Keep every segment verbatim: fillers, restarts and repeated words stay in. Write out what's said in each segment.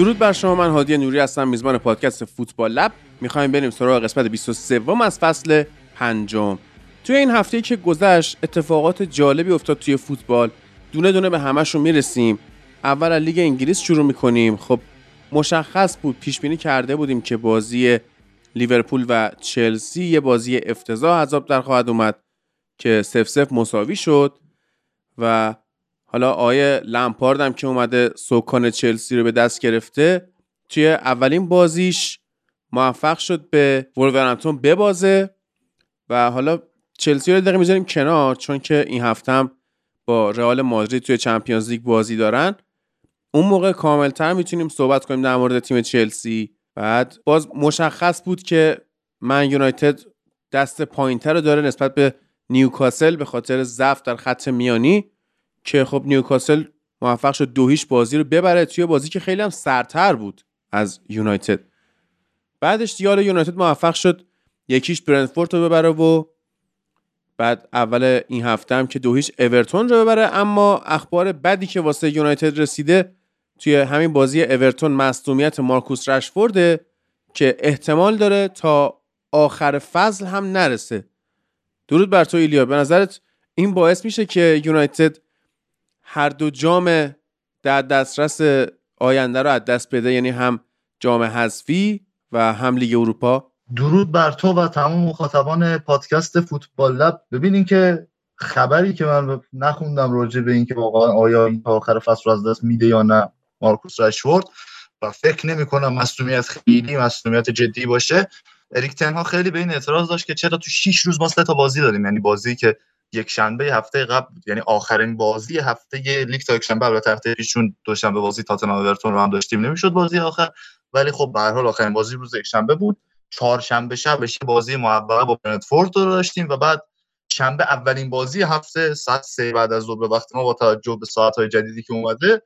درود بر شما، من هادی نوری هستم، میزبان پادکست فوتبال لب. میخوایم بریم سراغ قسمت بیست و سه از فصل پنجم. توی این هفته‌ای که گذشت اتفاقات جالبی افتاد توی فوتبال، دونه دونه به همه‌شون میرسیم. اول از لیگ انگلیس شروع میکنیم. خب مشخص بود، پیش بینی کرده بودیم که بازی لیورپول و چلسی یه بازی افتضاح عذاب در خواهد اومد که سف سف مساوی شد و حالا آیه لمپارد هم که اومده سکان چلسی رو به دست گرفته، توی اولین بازیش موفق شد به وولورهمپتون ببازه و حالا چلسی رو دقیقه میذاریم کنار، چون که این هفته هم با رئال مادرید توی چمپیونز لیگ بازی دارن. اون موقع کاملتر میتونیم صحبت کنیم در مورد تیم چلسی. بعد باز مشخص بود که من یونایتد دست پایینتر رو داره نسبت به نیوکاسل به خاطر ضعف در خط میانی، که خب نیوکاسل موفق شد دو هیچ بازی رو ببره توی بازی که خیلی هم سرتر بود از یونایتد. بعدش دیال یونایتد موفق شد یکیش برنتفورد رو ببره و بعد اول این هفته هم که دو هیچ اورتون رو ببره. اما اخبار بدی که واسه یونایتد رسیده توی همین بازی اورتون مصدومیت مارکوس رشفورد که احتمال داره تا آخر فصل هم نرسه. درود بر تو ایلیا، به نظرت این باعث میشه که یونایتد هر دو جام در دسترس آینده رو از دست بده، یعنی هم جام حذفی و هم لیگ اروپا؟ درود بر تو و تمام مخاطبان پادکست فوتبال لب. ببینین که خبری که من نخوندم راجع به این که واقعا آیا این تا آخر فصل رو از دست میده یا نه مارکوس رشفورد، و فکر نمی کنم مصدومیت خیلی مصدومیت جدی باشه. اریک تنها خیلی به این اعتراض داشت که چرا تو شش روز ما سه تا بازی داریم، یعنی بازی که یک شنبه هفته قبل بود، یعنی آخرین بازی هفته لیگ تا یک شنبه البته هفته پیشون دوشنبه بازی تاتنهام اورتون رو هم داشتیم، نمیشد بازی آخر، ولی خب به هر حال آخرین بازی روز یک شنبه بود. چهارشنبه شبش بازی معوقه با برنتفورد رو داشتیم و بعد شنبه اولین بازی هفته ساعت سه بعد از ظهر وقت ما با توجه به ساعت‌های جدیدی که اومده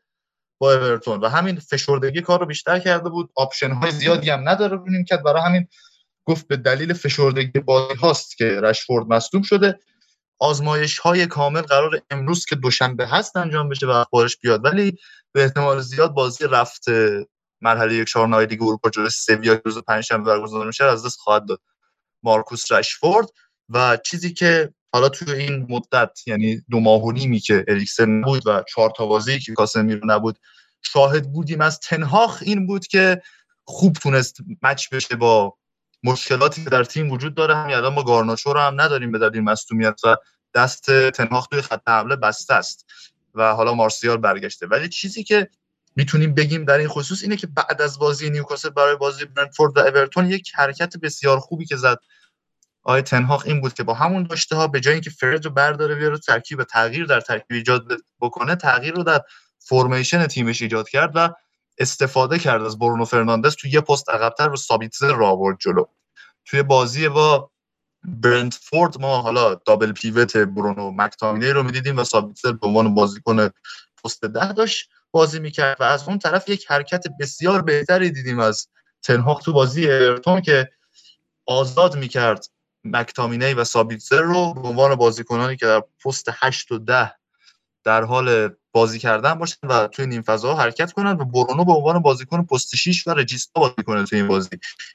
با اورتون، و همین فشردگی کار رو بیشتر کرده بود. آپشن‌های زیادی هم نداره ببینیم که برای همین گفت به دلیل فشردگی بازی هاست که رشفورد مصدوم شده. آزمایش‌های کامل قرار امروز که دوشنبه هست انجام بشه و اخبارش بیاد، ولی به احتمال زیاد بازی رفت مرحله یک چهارم لیگ اروپا جلوی سویا روز پنجشنبه برگزار میشه از دست خواهد داد مارکوس رشفورد. و چیزی که حالا توی این مدت یعنی دو ماه و نیمی که اریکسن نبود و چهار تا بازی که کاسمیرو نبود شاهد بودیم از تنهاخ این بود که خوب تونست مچ بشه با مشکلاتی که در تیم وجود داره. همین الان ما گارناچو رو هم نداریم به دلیل مصدومیت و دست تنهاخ توی خط حمله بسته است و حالا مارسیال برگشته. ولی چیزی که میتونیم بگیم در این خصوص اینه که بعد از بازی نیوکاسل برای بازی برنتفورد و اورتون یک حرکت بسیار خوبی که زد آقای تنهاخ این بود که با همون داشته‌ها به جای اینکه فرد رو برداره بیاره ترکیب تغییر در ترکیب ایجاد بکنه، تغییر رو در فرمیشن تیمش ایجاد کرد و استفاده کرد از برونو فرناندز تو یه پست عقب‌تر و سابیتزر رو آورد جلو. توی بازی با برنتفورد ما حالا دابل پیوت برونو مک‌تامینی رو می‌دیدیم و سابیتزر به عنوان بازیکن پست ده داشت بازی می‌کرد و از اون طرف یک حرکت بسیار بهتری دیدیم از تنهاخ تو بازی اورتون که آزاد می‌کرد مک‌تامینی و سابیتزر رو به عنوان بازیکنانی که در پست هشت و ده در حال بازی کردن باشن و توی نیم فضا حرکت کنن و برونو به عنوان بازیکن پست شش و رجیستا بازی کنه توی این بازی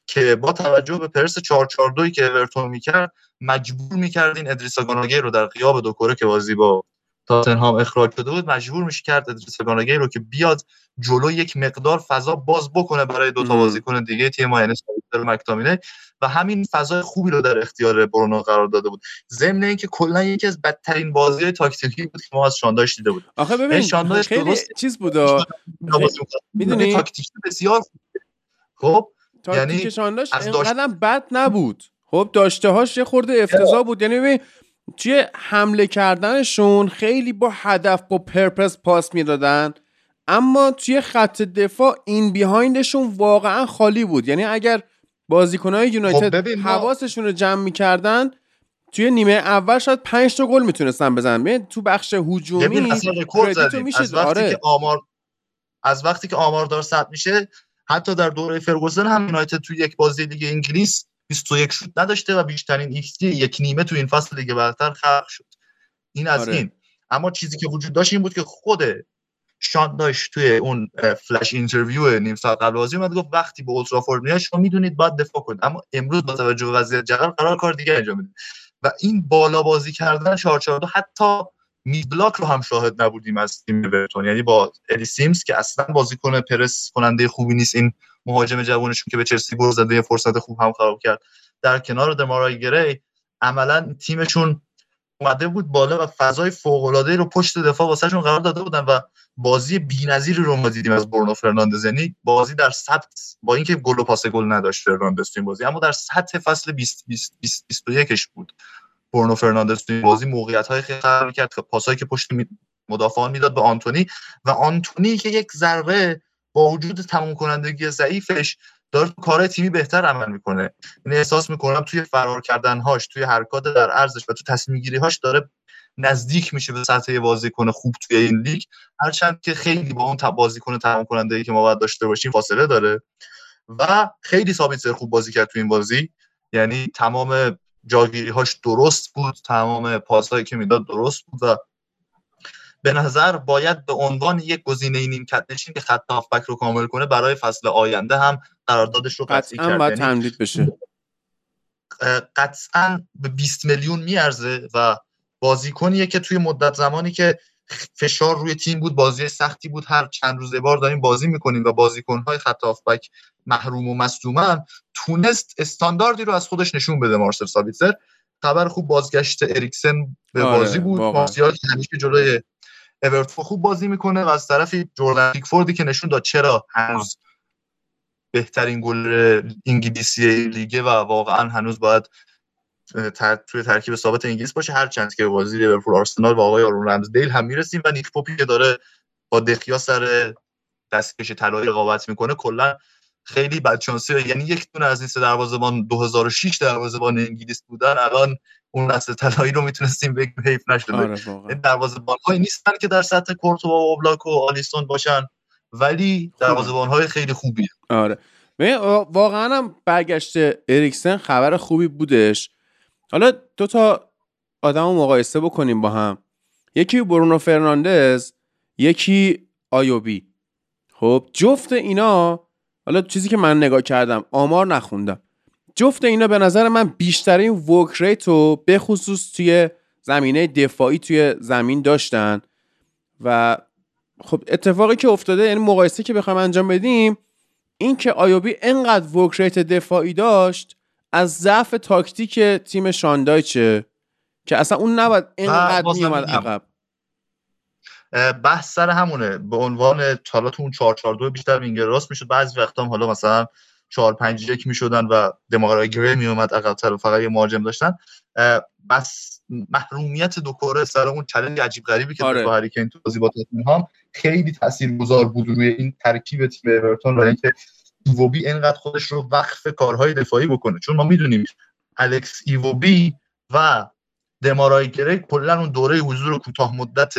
که با توجه به پرس چهار چهار دو که اورتون میکرد مجبور میکرد این ادریسا گاناگی رو در غیاب دوکوره که بازی با تاتنهام اخراج شده بود مجبور میشه کرد ادریسا گاناگی رو که بیاد جلو یک مقدار فضا باز بکنه برای دو تا بازیکن دیگه تیم ما، یعنی سابیتزر مک‌تامینی، و همین فضای خوبی رو در اختیار برونو قرار داده بود. ضمن اینکه کلا یکی از بدترین بازی‌های تاکتیکی بود که ما از شانداش دیده بود. آخه ببین شانداش درست چیز بود، میدونی تاکتیکی بسیار خب، یعنی شانداش اصلا بد نبود، خب داشته‌هاش یه خورده افتضاح بود، یعنی ببین توی حمله کردنشون خیلی با هدف با پرپس پاس میدادن، اما توی خط دفاع این بیهایندشون واقعا خالی بود. یعنی اگر بازیکنهای یونایتد حواسشون رو جمع میکردن توی نیمه اول شاید پنج تا گل میتونستن بزنن. تو بخش هجومی کردیتو میشه از وقتی داره. که آمار از وقتی که آماردار ثبت میشه حتی در دوره فرگوسن هم یونایتد توی یک بازی لیگ انگلیس بیست و یک شوت نداشته و بیشترین ایکس جی یک نیمه تو این فصل دیگه برتر خلق شد. این از آره. این اما چیزی که وجود داشت این بود که خود شانت داشت توی اون فلش اینترویو نیم ساعت قبل بازی اومد گفت وقتی به اولترافورد میاد شما میدونید باید دفاع کنید، اما امروز با توجه به وضعیت جدول قرار کار دیگه انجام بدید. و این بالا بازی کردن چهار چهار دو حتی مید بلاک رو هم شاهد نبودیم از تیم اورتون، یعنی با ادی سیمز که اصلا بازیکن پرس کننده خوبی نیست، این مهاجم جوانشون که به چلسی گل زد یه فرصت خوب هم خراب کرد، در کنار دمارای گری عملاً تیمشون اومده بود بالا و فضای فوق‌العاده‌ای رو پشت دفاع واسهشون قرار داده بودن و بازی بی‌نظیری رو ما دیدیم از برونو فرناندز. یعنی بازی در سطح، با اینکه گل و پاس گل نداشت فرناندز تو این بازی، اما در سطح فصل بیست بیست بیست بیست و یکش بود برونو فرناندز تو این بازی، موقعیت‌های خیلی خراب کرد، پاسایی که پشت مدافعان میداد به آنتونی و آنتونی که یک ذره با وجود تمام کنندگی ضعیفش داره تو کارهای تیمی بهتر عمل میکنه. یعنی احساس میکنم توی فرار کردنهاش، توی حرکات در عرضش و تو تصمیم گیریهاش داره نزدیک میشه به سطح بازیکن خوب توی این لیگ، هرچند که خیلی با اون بازیکن تمام کننده‌ای که ما باید داشته باشیم فاصله داره. و خیلی سابیتسر خوب بازی کرد توی این بازی، یعنی تمام جاگیریهاش درست بود، تمام پاسایی که میداد درست بود و به نظر باید به عنوان یک گزینه نیمکت نشین که خط هافبک رو کامل کنه برای فصل آینده هم قراردادش رو قطعی کرد. قطعاً باید تمدید بشه. قطعاً به بیست میلیون میارزه و بازیکنیه که توی مدت زمانی که فشار روی تیم بود، بازی سختی بود، هر چند روزه بار داریم بازی میکنیم و بازیکن‌های خط هافبک محروم و مصدومن، تونست استانداردی رو از خودش نشون بده. مارسل سابیتزر خبر خوب بازگشت اریکسن به آره، بازی بود. مارسیال همیشه جلوی اورتون خوب بازی میکنه و از طرفی جردن پیکفوردی که نشون داد چرا هنوز بهترین گلر انگلیسی لیگه و واقعا هنوز باید تر... توی ترکیب ثابت انگلیس باشه، هرچند که به بازی لیورپول آرسنال و آقای آرون رمزدیل هم میرسیم و نیک پاپی که داره با دخیا سر دستکش طلایی رقابت میکنه. کلا خیلی بدشانسیه، یعنی یک دونه از این سه دروازه‌بان دو هزار و شش دروازه‌بان انگلیس بودن، الان اون نسل طلایی رو میتونستیم بگیم حیف نشده. آره، دروازه‌بان‌هایی نیستن که در سطح کورتوا و اوبلاک و آلیسون باشن، ولی دروازه‌بان‌های خیلی خوبیه. آره واقعا هم برگشت اریکسن خبر خوبی بودش. حالا دو تا آدمو مقایسه بکنیم با هم، یکی برونو فرناندز، یکی آیوبی. خب جفت اینا، حالا چیزی که من نگاه کردم، آمار نخوندم، جفت اینا به نظر من بیشترین ورک ریت رو به خصوص توی زمینه دفاعی توی زمین داشتن و خب اتفاقی که افتاده، یعنی مقایسه که بخوایم انجام بدیم، این که آیوبی انقدر ورک ریت دفاعی داشت از ضعف تاکتیک تیم شاندایچه که اصلا اون نباید انقدر میامد عقب. بحث سر همونه، به عنوان چالاتون چهار چهار دو بیشتر وینگر راست میشد، بعضی وقتا هم حالا مثلا چهار پنج یک میشدن و دماغرای گری میومد عقب‌تر و فقط یه مهاجم داشتن. بس محرومیت دو کره سر اون چالش عجیب غریبی که آره. تو هری کین تو بازی با تاتنهام خیلی تاثیرگذار بود روی این ترکیب تیم اورتون، برای اینکه ایوبی اینقدر خودش رو وقف کارهای دفاعی بکنه، چون ما میدونیم الکس ایوبی و دمارای گری کلا اون دوره حضور کوتاه مدت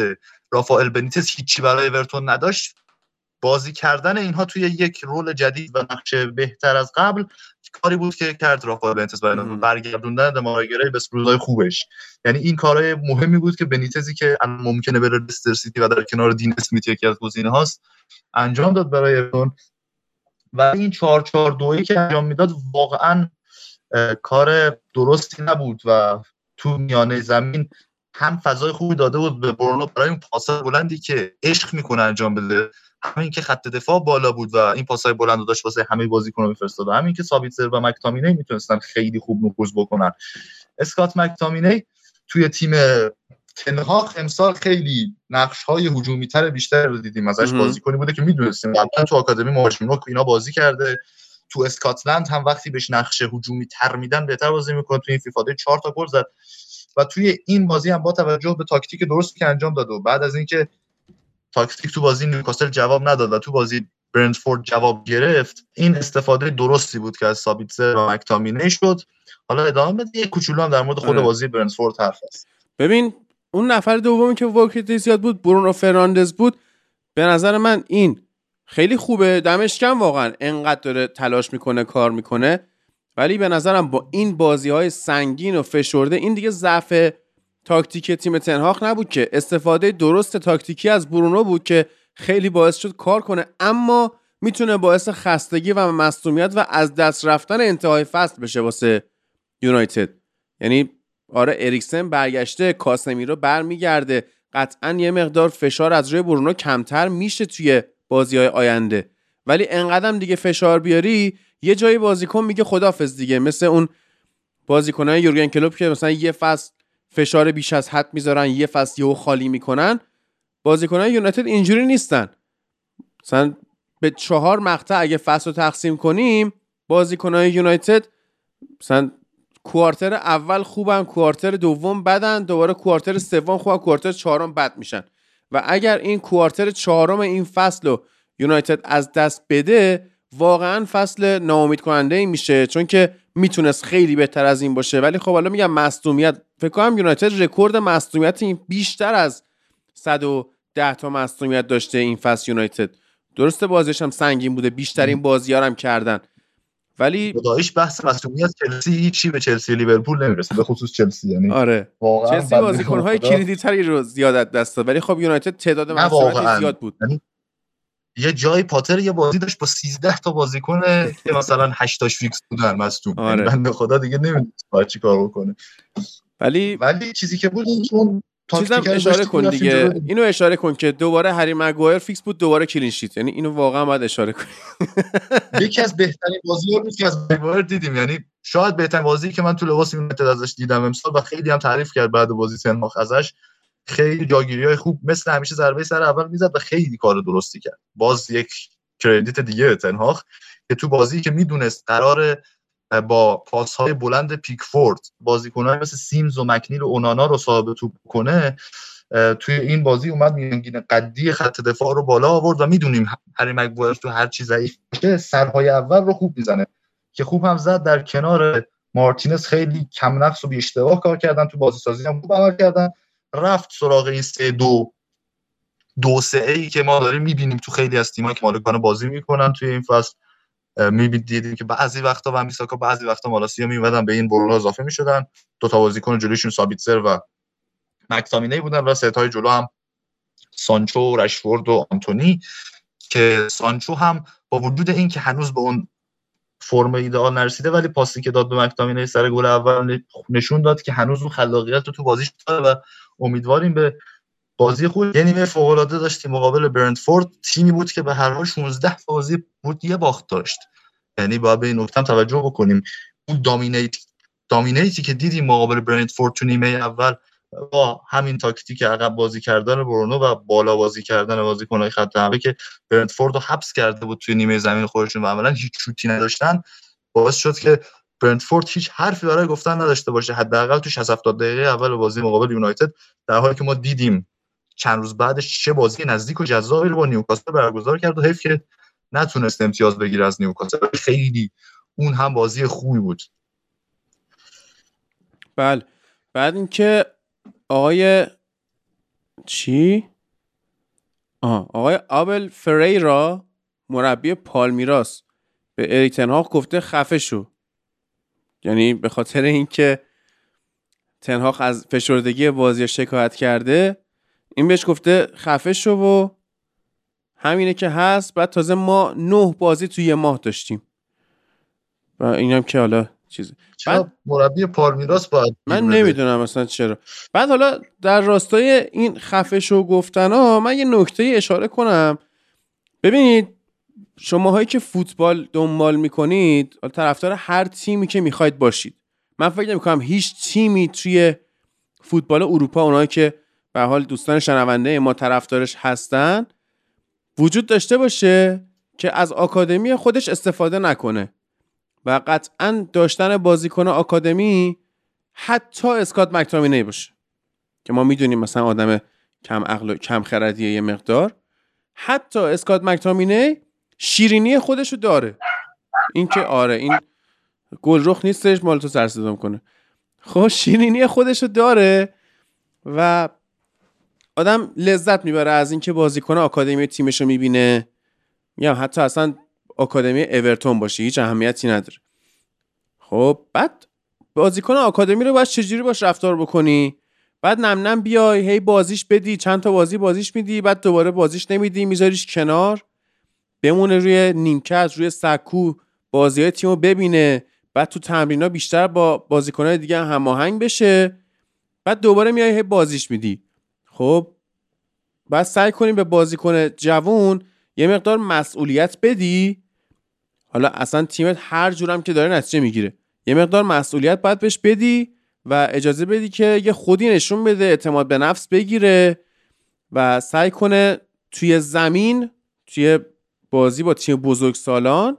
رافائل بنیتز هیچی برای اورتون نداشت. بازی کردن اینها توی یک رول جدید و نقشه بهتر از قبل کاری بود که کرد رافائل بنیتز، برای برگردوندن دمارای گری به روزهای خوبش. یعنی این کارهای مهمی بود که بنیتزی که ممکنه بره لستر سیتی و در کنار دین اسمیت یکی از گزینه هاست انجام داد برای اورتون. و این چهار چهار دو که انجام میداد واقعا کار درستی نبود و تو میانه زمین هم فضای خوبی داده بود به برونو برای اون پاسای بلندی که عشق میکنه انجام بده، همین که خط دفاع بالا بود و این پاسای بلند رو داشت واسه همه بازیکن‌ها میفرستاد، همین که سابیتزر و مک‌تامینی میتونستن خیلی خوب نفوذ بکنن. اسکات مک‌تامینی توی تیم تنهاخ امسال خیلی نقش‌های هجومی‌تر بیشتر رو دیدیم ازش، بازیکنی بوده که میدونستیم قبلا تو آکادمی مهاجم‌ها اینا بازی کرده، تو اسکاتلند هم وقتی بهش نقش هجومی‌تر میدن بهتر بازی میکنه، تو این فیفا چهار تا گل زد و توی این بازی هم با توجه به تاکتیک درستی که انجام داد و بعد از اینکه تاکتیک تو بازی نیوکاسل جواب نداد و تو بازی برنتفورد جواب گرفت، این استفاده درستی بود که از سابیتزر و مک‌تامینی شد. حالا ادامه بده، یه کوچولو هم در مورد خود بازی برنتفورد حرف هست. ببین اون نفر دومی که واکیت زیاد بود برونو فرناندز بود، به نظر من این خیلی خوبه، دمش کم واقعا انقدر داره تلاش میکنه کار میکنه، ولی به نظرم با این بازی‌های سنگین و فشرده این دیگه ضعف تاکتیکی تیم تنهاخ نبود، که استفاده درست تاکتیکی از برونو بود که خیلی باعث شد کار کنه، اما میتونه باعث خستگی و مصدومیت و از دست رفتن انتهای فصل بشه واسه یونایتد. یعنی آره اریکسن برگشته، کاسمیرو برمیگرده، قطعا یه مقدار فشار از روی برونو کمتر میشه توی بازی‌های آینده، ولی انقدرم دیگه فشار بیاری یه جایی بازیکن میگه خدافظ دیگه، مثل اون بازیکنای یورگن کلوپ که مثلا یه فصل فشار بیش از حد میذارن، یه فصل یهو خالی میکنن. بازیکنای یونایتد اینجوری نیستن. مثلا به چهار مقطع اگه فصل رو تقسیم کنیم، بازیکنای یونایتد مثلا کوارتر اول خوبن، کوارتر دوم بدن، دوباره کوارتر سوم خوبن، کوارتر چهارم بد میشن. و اگر این کوارتر چهارم این فصل رو یونایتد از دست بده، واقعا فصل ناامید کننده ای میشه، چون که میتونست خیلی بهتر از این باشه. ولی خب حالا میگم مصدومیت، فکر کنم یونایتد رکورد مصدومیت این بیشتر از صد و ده تا مصدومیت داشته این فصل یونایتد. درسته بازیش هم سنگین بوده، بیشترین بازی‌ها هم کردن، ولی خداییش بحث مصدومیت چلسی هیچی به چلسی لیورپول نمیرسه، به خصوص چلسی. یعنی آره چلسی بازیکن‌های کلیدی‌تری رو زیادت دست داد، ولی خب یونایتد تعداد مصدومیت زیاد بود. یه جای پاتر یه بازی داشت با سیزده تا بازیکن که مثلا هشت تاش فیکس بودن مصدوم. آره. بنده خدا دیگه نمیدونه باید چی کار بکنه. ولی ولی چیزی که بود اون چیزم اشاره کن دیگه، اینو اشاره کن که دوباره هری مگوایر فیکس بود، دوباره کلین شیت. یعنی اینو واقعا باید اشاره کنی. یکی از بهترین بازی‌ها بود که از مگوایر دیدیم، یعنی شاید بهترین بازی که من تو لباس یونایتد ازش دیدم امسال، و خیلی هم تعریف کرد بعد بازی سن‌هاخ ازش. خیلی جاگیری‌های خوب مثل همیشه ضربه سر اول میزد و خیلی کار درستی کرد. باز یک کردیت دیگه به تنهاخ که تو بازی که میدونست قراره با پاس‌های بلند پیکفورد بازیکن‌های مثل سیمز و مکنیل و اونانا رو صاحب توپ کنه، توی این بازی اومد میانگین قدی خط دفاع رو بالا آورد. و میدونیم هری مگوایر تو هر چیز ضعیف باشه سرهای اول رو خوب میزنه، که خوب هم زد. در کنار مارتینز خیلی کم نقص و بی اشتباه کار کردن، تو بازی‌سازی هم خوب عمل کردن. رفت سراغ این سه دو دو سه ای که ما داریم میبینیم تو خیلی از تیم‌ها که مالکان بازی میکنن توی این فصل. میبینید که بعضی وقتا و میساکا، بعضی وقتا مالاسیا میومدن به این برونو اضافه میشدن. دو تا بازیکن جلویشون سابیتزر و مک‌تامینی بودن، و ستای جلو هم سانچو، رشفورد و آنتونی، که سانچو هم با وجود این که هنوز به اون فرم ایدئال نرسیده، ولی پاسی که داد به مک‌تامینی سر گل اول نشون داد که هنوز اون خلاقیت رو تو بازیش داره و امیدواریم به بازی خوب. یه نیمه فوق‌العاده داشتیم مقابل برنتفورد، تیمی بود که به هر حال شانزده بازی بود یه باخت داشت. یعنی باید به این نکته توجه بکنیم، اون دامینیت دامینیتی که دیدیم مقابل برنتفورد تو نیمه اول، با همین تاکتیک عقب بازی کردن برونو و بالا بازی کردن بازیکن‌های خط حمله که برنتفورد رو حبس کرده بود توی نیمه زمین خودشون و عملاً هیچ شوتی نداشتن، باعث شد که برنتفورد هیچ حرفی برای گفتن نداشته باشه، حداقل تو شصت هفتاد دقیقه اول بازی مقابل یونایتد. در حالی که ما دیدیم چند روز بعدش چه بازی نزدیک و جذابی رو با نیوکاسل برگزار کرد و حیف که نتونست امتیاز بگیره از نیوکاسل. خیلی اون هم بازی خوبی بود. بله. بعد اینکه آقای چی؟ آه. آقای آبل فریرا مربی پالمیراس به اریک تن هاگ گفته خفه شو. یعنی به خاطر اینکه تن هاگ از فشردگی بازی شکایت کرده، این بهش گفته خفه شو و همینه که هست. بعد تازه ما نه بازی توی یه ماه داشتیم و اینم که حالا چیزه. بعد مربی پالمیراس باید من نمیدونم اصلا چرا. بعد حالا در راستای این خفه شو گفتن ها، من یه نکته اشاره کنم. ببینید شماهایی که فوتبال دنبال میکنید، طرفدار هر تیمی که میخواید باشید، من فکر نمی‌کنم هیچ تیمی توی فوتبال اروپا، اونایی که به حال دوستان شنونده ما طرفدارش هستن، وجود داشته باشه که از آکادمی خودش استفاده نکنه. و قطعا داشتن بازیکن آکادمی حتی اسکات مک‌تامینی باشه که ما میدونیم مثلا آدم کم عقل و کم خردیه یه مقدار، حتی اسکات مک‌تامینی شیرینی خودشو داره. این که آره این گلرخ نیستش مال تو سر صدا کنه، خب شیرینی خودشو داره و آدم لذت میبره از این که بازیکن آکادمی تیمشو میبینه. میگم حتی اصلا آکادمی اورتون باشه هیچ اهمیتی نداره. خب بعد بازیکن آکادمی رو باید چجوری باش رفتار بکنی؟ بعد نم نم بیای هی بازیش بدی، چند تا بازی بازیش میدی، بعد دوباره بازیش نمیدی، میذاریش کنار بمونه روی نیمکت، روی سکو بازیای تیمو ببینه، بعد تو تمرینا بیشتر با بازیکن‌های دیگه هماهنگ بشه، بعد دوباره میای هی بازیش میدی. خب بعد سعی کنیم به بازیکن جوون یه مقدار مسئولیت بدی. حالا اصلا تیمت هر جورم که داره نتیجه میگیره، یه مقدار مسئولیت باید بهش بدی و اجازه بدی که یه خودی نشون بده، اعتماد به نفس بگیره و سعی کنه توی زمین، توی بازی با تیم بزرگسالان،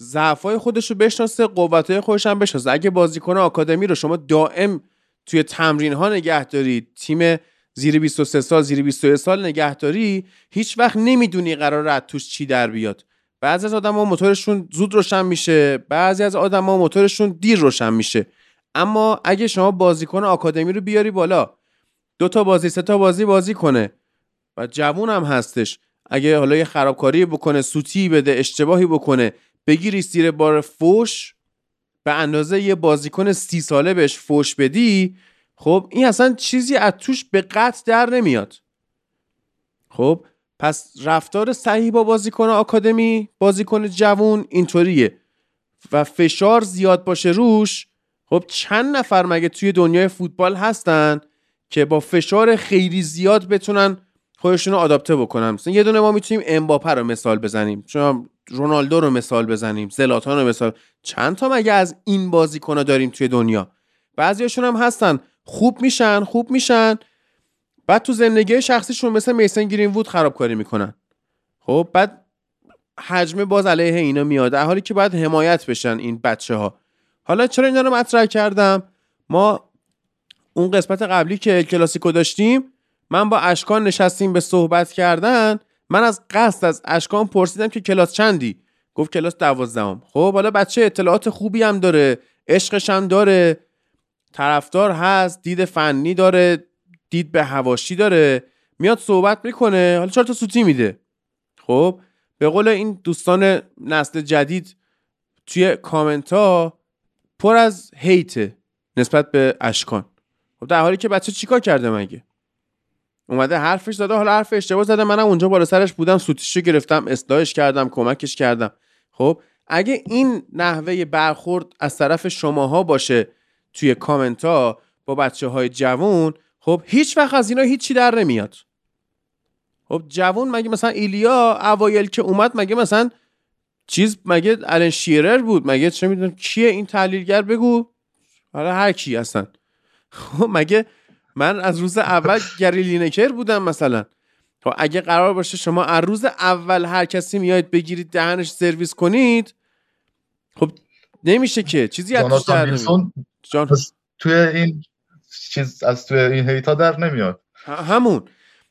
ضعف‌های خودش رو بشناسه، قوت‌های خودش هم بشناسه. اگه بازیکن آکادمی رو شما دائم توی تمرین‌ها نگه داری، تیم زیر بیست و سه سال، زیر بیست و یک سال نگه داری، هیچ وقت نمیدونی قراره از توش چی در بیاد. بعضی از آدم‌ها موتورشون زود روشن میشه، بعضی از آدم‌ها موتورشون دیر روشن میشه. اما اگه شما بازیکن آکادمی رو بیاری بالا، دو تا بازی، سه تا بازی بازی کنه و جوون هم هستش، اگه حالا یه خرابکاری بکنه، سوتی بده، اشتباهی بکنه، بگیری زیر بار فوش، به اندازه یه بازیکن سی ساله بهش فوش بدی، خب این اصلا چیزی از توش به قطع در نمیاد. خب پس رفتار صحیح با بازیکن آکادمی، بازیکن جوون اینطوریه و فشار زیاد باشه روش. خب چند نفر مگه توی دنیای فوتبال هستن که با فشار خیلی زیاد بتونن خودشون رو آداپته بکنن؟ مثلا یه دونه ما میتونیم امباپه رو مثال بزنیم، چون رونالدو رو مثال بزنیم، زلاتان رو مثال. چند تا مگه از این بازیکن‌ها داریم توی دنیا؟ بعضیاشون هم هستن خوب میشن، خوب میشن، بعد تو زندگی شخصیشون مثل میسن گرین وود خرابکاری میکنن. خب بعد حجم باز علیه اینا میاد، در حالی که باید حمایت بشن این بچه‌ها. حالا چرا اینا رو مطرح کردم؟ ما اون قسمت قبلی که کلاسیکو داشتیم، من با اشکان نشستیم به صحبت کردن. من از قصد از اشکان پرسیدم که کلاس چندی؟ گفت کلاس دوازدهم. خب حالا بچه اطلاعات خوبی هم داره، عشقش هم داره، طرفدار هست، دید فنی داره، دید به حواشی داره، میاد صحبت میکنه، حالا چرا تا سوتی میده. خب به قول این دوستان نسل جدید، توی کامنت ها پر از هیت نسبت به اشکان. خب در حالی که بچه چیکار کرده؟ مگه اومده حرفش زده، حالا حرف اشتباه زده، منم اونجا بالا سرش بودم، سوتیشو گرفتم، اصلاحش کردم، کمکش کردم. خب اگه این نحوه برخورد از طرف شماها باشه توی کامنت ها با بچه های جوون، خب هیچ وقت از اینا هیچی در نمیاد. خب جوون مگه مثلا ایلیا اوایل که اومد، مگه مثلا چیز، مگه آلن شیرر بود، مگه چه میدونم کیه این تحلیلگر، بگو حالا هر کی هستن. خب مگه من از روز اول گری لینکر بودم مثلا؟ خب اگه قرار باشه شما از روز اول هر کسی میاید بگیرید دهنش سرویس کنید، خب نمیشه که چیزی ازش در نمیاد. جان توی این چیز از توی این هیتا در نمیاد همون.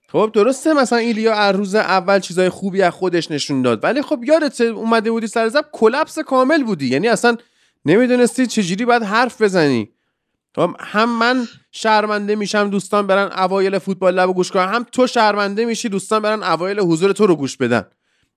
خب درسته مثلا ایلیا از روز اول چیزای خوبی از خودش نشون داد، ولی خب یادت اومده بودی سر زب کلاپس کامل بودی، یعنی اصلا نمیدونستی چجوری باید حرف بزنی. خب هم من شرمنده میشم دوستان برن اوایل فوتبال لبو گوش کنن، هم تو شرمنده میشی دوستان برن اوایل حضور تو رو گوش بدن،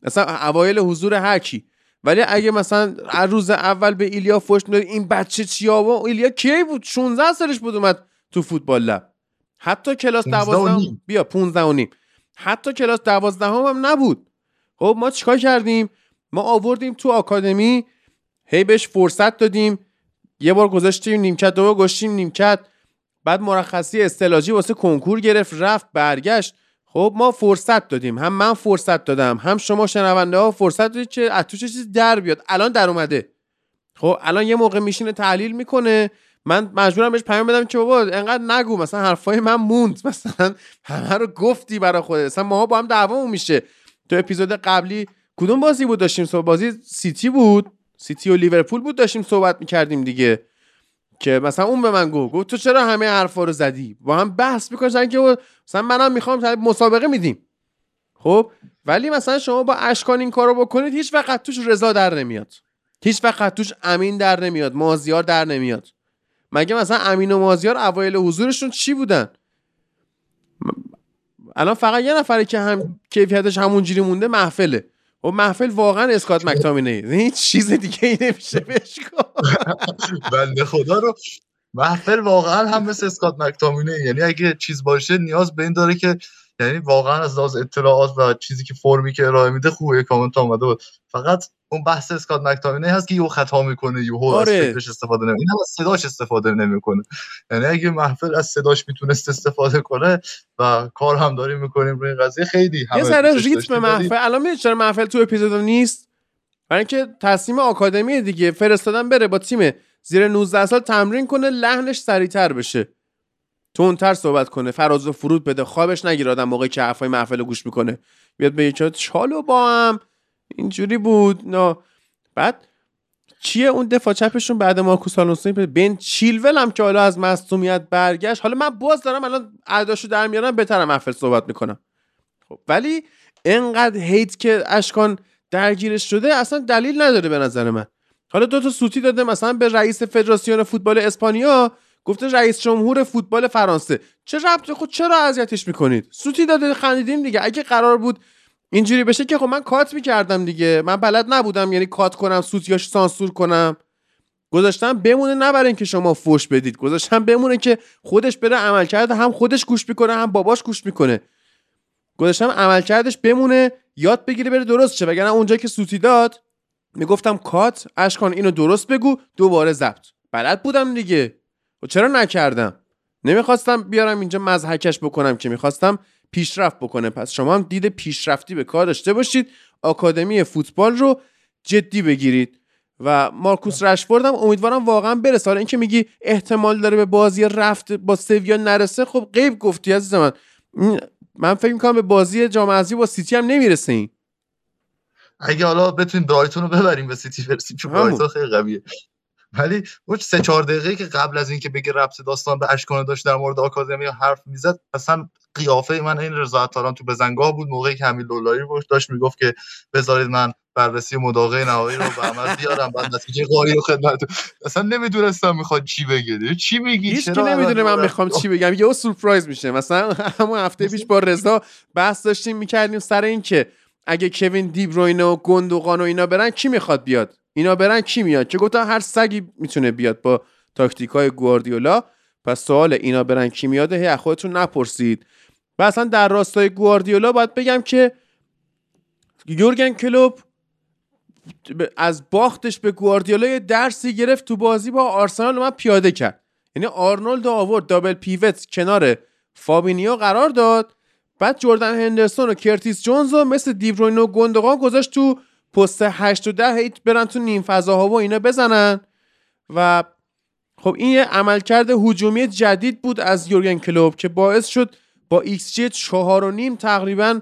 مثلا اوایل حضور هر کی. ولی اگه مثلا از روز اول به ایلیا فوش میداد، این بچه چیا و ایلیا کی بود؟ شانزده سالش بود اومد تو فوتبال لب، حتی کلاس دوازده بیا پانزده و نیم، حتی کلاس دوازده هم نبود. خب ما چیکار کردیم؟ ما آوردیم تو آکادمی، هی بهش فرصت دادیم، یه بار گذاشتیم نیمکت، دوبار گذاشتیم نیمکت، بعد مرخصی استعلاجی واسه کنکور گرفت، رفت برگشت. خب ما فرصت دادیم، هم من فرصت دادم، هم شما شنونده ها فرصت دادید که از توش چیز در بیاد. الان در اومده. خب الان یه موقع میشینه تحلیل میکنه، من مجبورم بهش پیام بدم که بابا انقدر نگو، مثلا حرفای من موند، مثلا همه رو گفتی برای خودت، مثلا ماها با هم دعوامون میشه. تو اپیزود قبلی کدوم بازی بود داشتیم صحبت؟ بازی سیتی بود، سیتی و لیورپول بود، داشتیم صحبت میکردیم دیگه، که مثلا اون به من گفت گفت تو چرا همه حرفا رو زدی؟ با هم بحث میکنن که مثلا منم میخوام مسابقه میدیم. خب ولی مثلا شما با اشکان این کارو بکنید، هیچ وقت توش رضا در نمیاد، هیچ وقت توش امین در نمیاد، مازیار در نمیاد. مگه مثلا امین و مازیار اوایل حضورشون چی بودن؟ الان فقط یه نفره که هم کیفیتش همونجوری مونده، محفله. و محفل واقعا اسکات مکتامینه، هیچ چیز دیگه ای نمیشه بهش گفت. بنده خدا رو محفل واقعا هم مثل اسکات مک‌تامینی، یعنی اگه چیز باشه نیاز به این داره که یعنی واقعا از لحاظ اطلاعات و چیزی که فرمی که ارائه میده خوبه. کامنت اومده بود فقط اون بحث اسکات مک‌تامینی هست که یهو خطا میکنه، یهو آره. از فکرش استفاده نمیکنه، اینم از صداش استفاده نمیکنه. یعنی اگه محفل از صداش میتونست استفاده کنه و کار هم داریم میکنیم روی این قضیه، خیلی همه یه سر ریتم محفل الان میشه. چرا محفل تو اپیزود نیست؟ برای اینکه تصمیم آکادمی دیگه فرستادن بره با تیم زیر نوزده سال تمرین کنه، لحنش سریعتر بشه، تونتر صحبت کنه، فراز و فرود بده، خوابش نگیره آدم موقعی که حرفای محفل گوش میکنه، بیاد بگه چرا چالو با هم اینجوری بود. نه بعد چیه اون دفاع چپشون بعد مارکوس آلونسو بن چیلول هم که حالا از مصدومیت برگشت. حالا من باز دارم الان اعداشو در میارم، بهترم محفل صحبت میکنم. خب ولی انقدر هیت که اشکان درگیرش شده اصلا دلیل نداره به نظر من. حالا دو تا سوتی داده مثلا به رئیس فدراسیون فوتبال اسپانیا، گفته رئیس جمهور فوتبال فرانسه، چه ربطی؟ خود چرا اذیتش میکنید؟ سوتی داده، خندیدیم دیگه. اگه قرار بود اینجوری بشه که خب من کات میکردم دیگه، من بلد نبودم یعنی کات کنم سوتیاش سانسور کنم. گذاشتم بمونه، نه برای اینکه شما فوش بدید، گذاشتم بمونه که خودش بره عملکرد، هم خودش گوش میکنه هم باباش گوش میکنه، گذاشتم عملکردش بمونه یاد بگیره بره درست شه. وگرنه اونجا که سوتی داد میگفتم کات اشکان اینو درست بگو دوباره ضبط، بلد بودم دیگه و چرا نکردم؟ نمیخواستم بیارم اینجا مزحکش بکنم که میخواستم پیشرفت بکنه. پس شما هم دید پیشرفتی به کار داشته باشید، آکادمی فوتبال رو جدی بگیرید. و مارکوس رشفورد هم امیدوارم واقعا برسه. حالا اینکه میگی احتمال داره به بازی رفت با سویا نرسه، خب غیب گفتی عزیز من. من فکر میکنم به بازی جام حذفی با سیتی هم نمیرسه این. اگه حالا بتونیم برایتون رو ببریم به سیتی برسیم، چون برایتون خیلی قویه. ولی اون سه چهار دقیقه‌ای که قبل از اینکه بگه ربط داستان به اشکان داشت در مورد آکادمی حرف میزد، اصلا قیافه من این رضایت تاران تو بزنگاه بود موقعی که همین لولایی باش داشت میگفت که بذارید من بررسی مداقه نهایی رو به عمل بیارم بعد نتیجه قاری رو خدمتتون. اصلا نمیدونستم میخواد چی بگه. چی میگی؟ هیچ کی نمیدونه من میخوام چی بگم. یهو سورپرایز میشه. مثلا همون هفته پیش با رضا بحث داشتیم میکردیم سر اینکه اگه کوین دی بروینه و گوندوغان و اینا برن کی میخواد بیاد، اینا برن کی میاد، که گفتم هر سگی میتونه بیاد با تاکتیکای گواردیولا. پس سوال اینا برن کی میاد هی خودتون نپرسید. و اصلا در راستای گواردیولا باید بگم که یورگن کلوپ از باختش به گواردیولا یه درسی گرفت، تو بازی با آرسنال من پیاده کرد. یعنی آرنولد آورد دابل پیوت کنار فابینیو قرار داد، بعد جردن هندرسون و کرتیس جونز و مثل دیبروینو گوندوغان گذاشت تو پست هشت و ده هیت برن تو نیم فضاها و اینا بزنن. و خب این یه عملکرد هجومی جدید بود از یورگن کلوپ که باعث شد با ایکس جی چهار و نیم تقریبا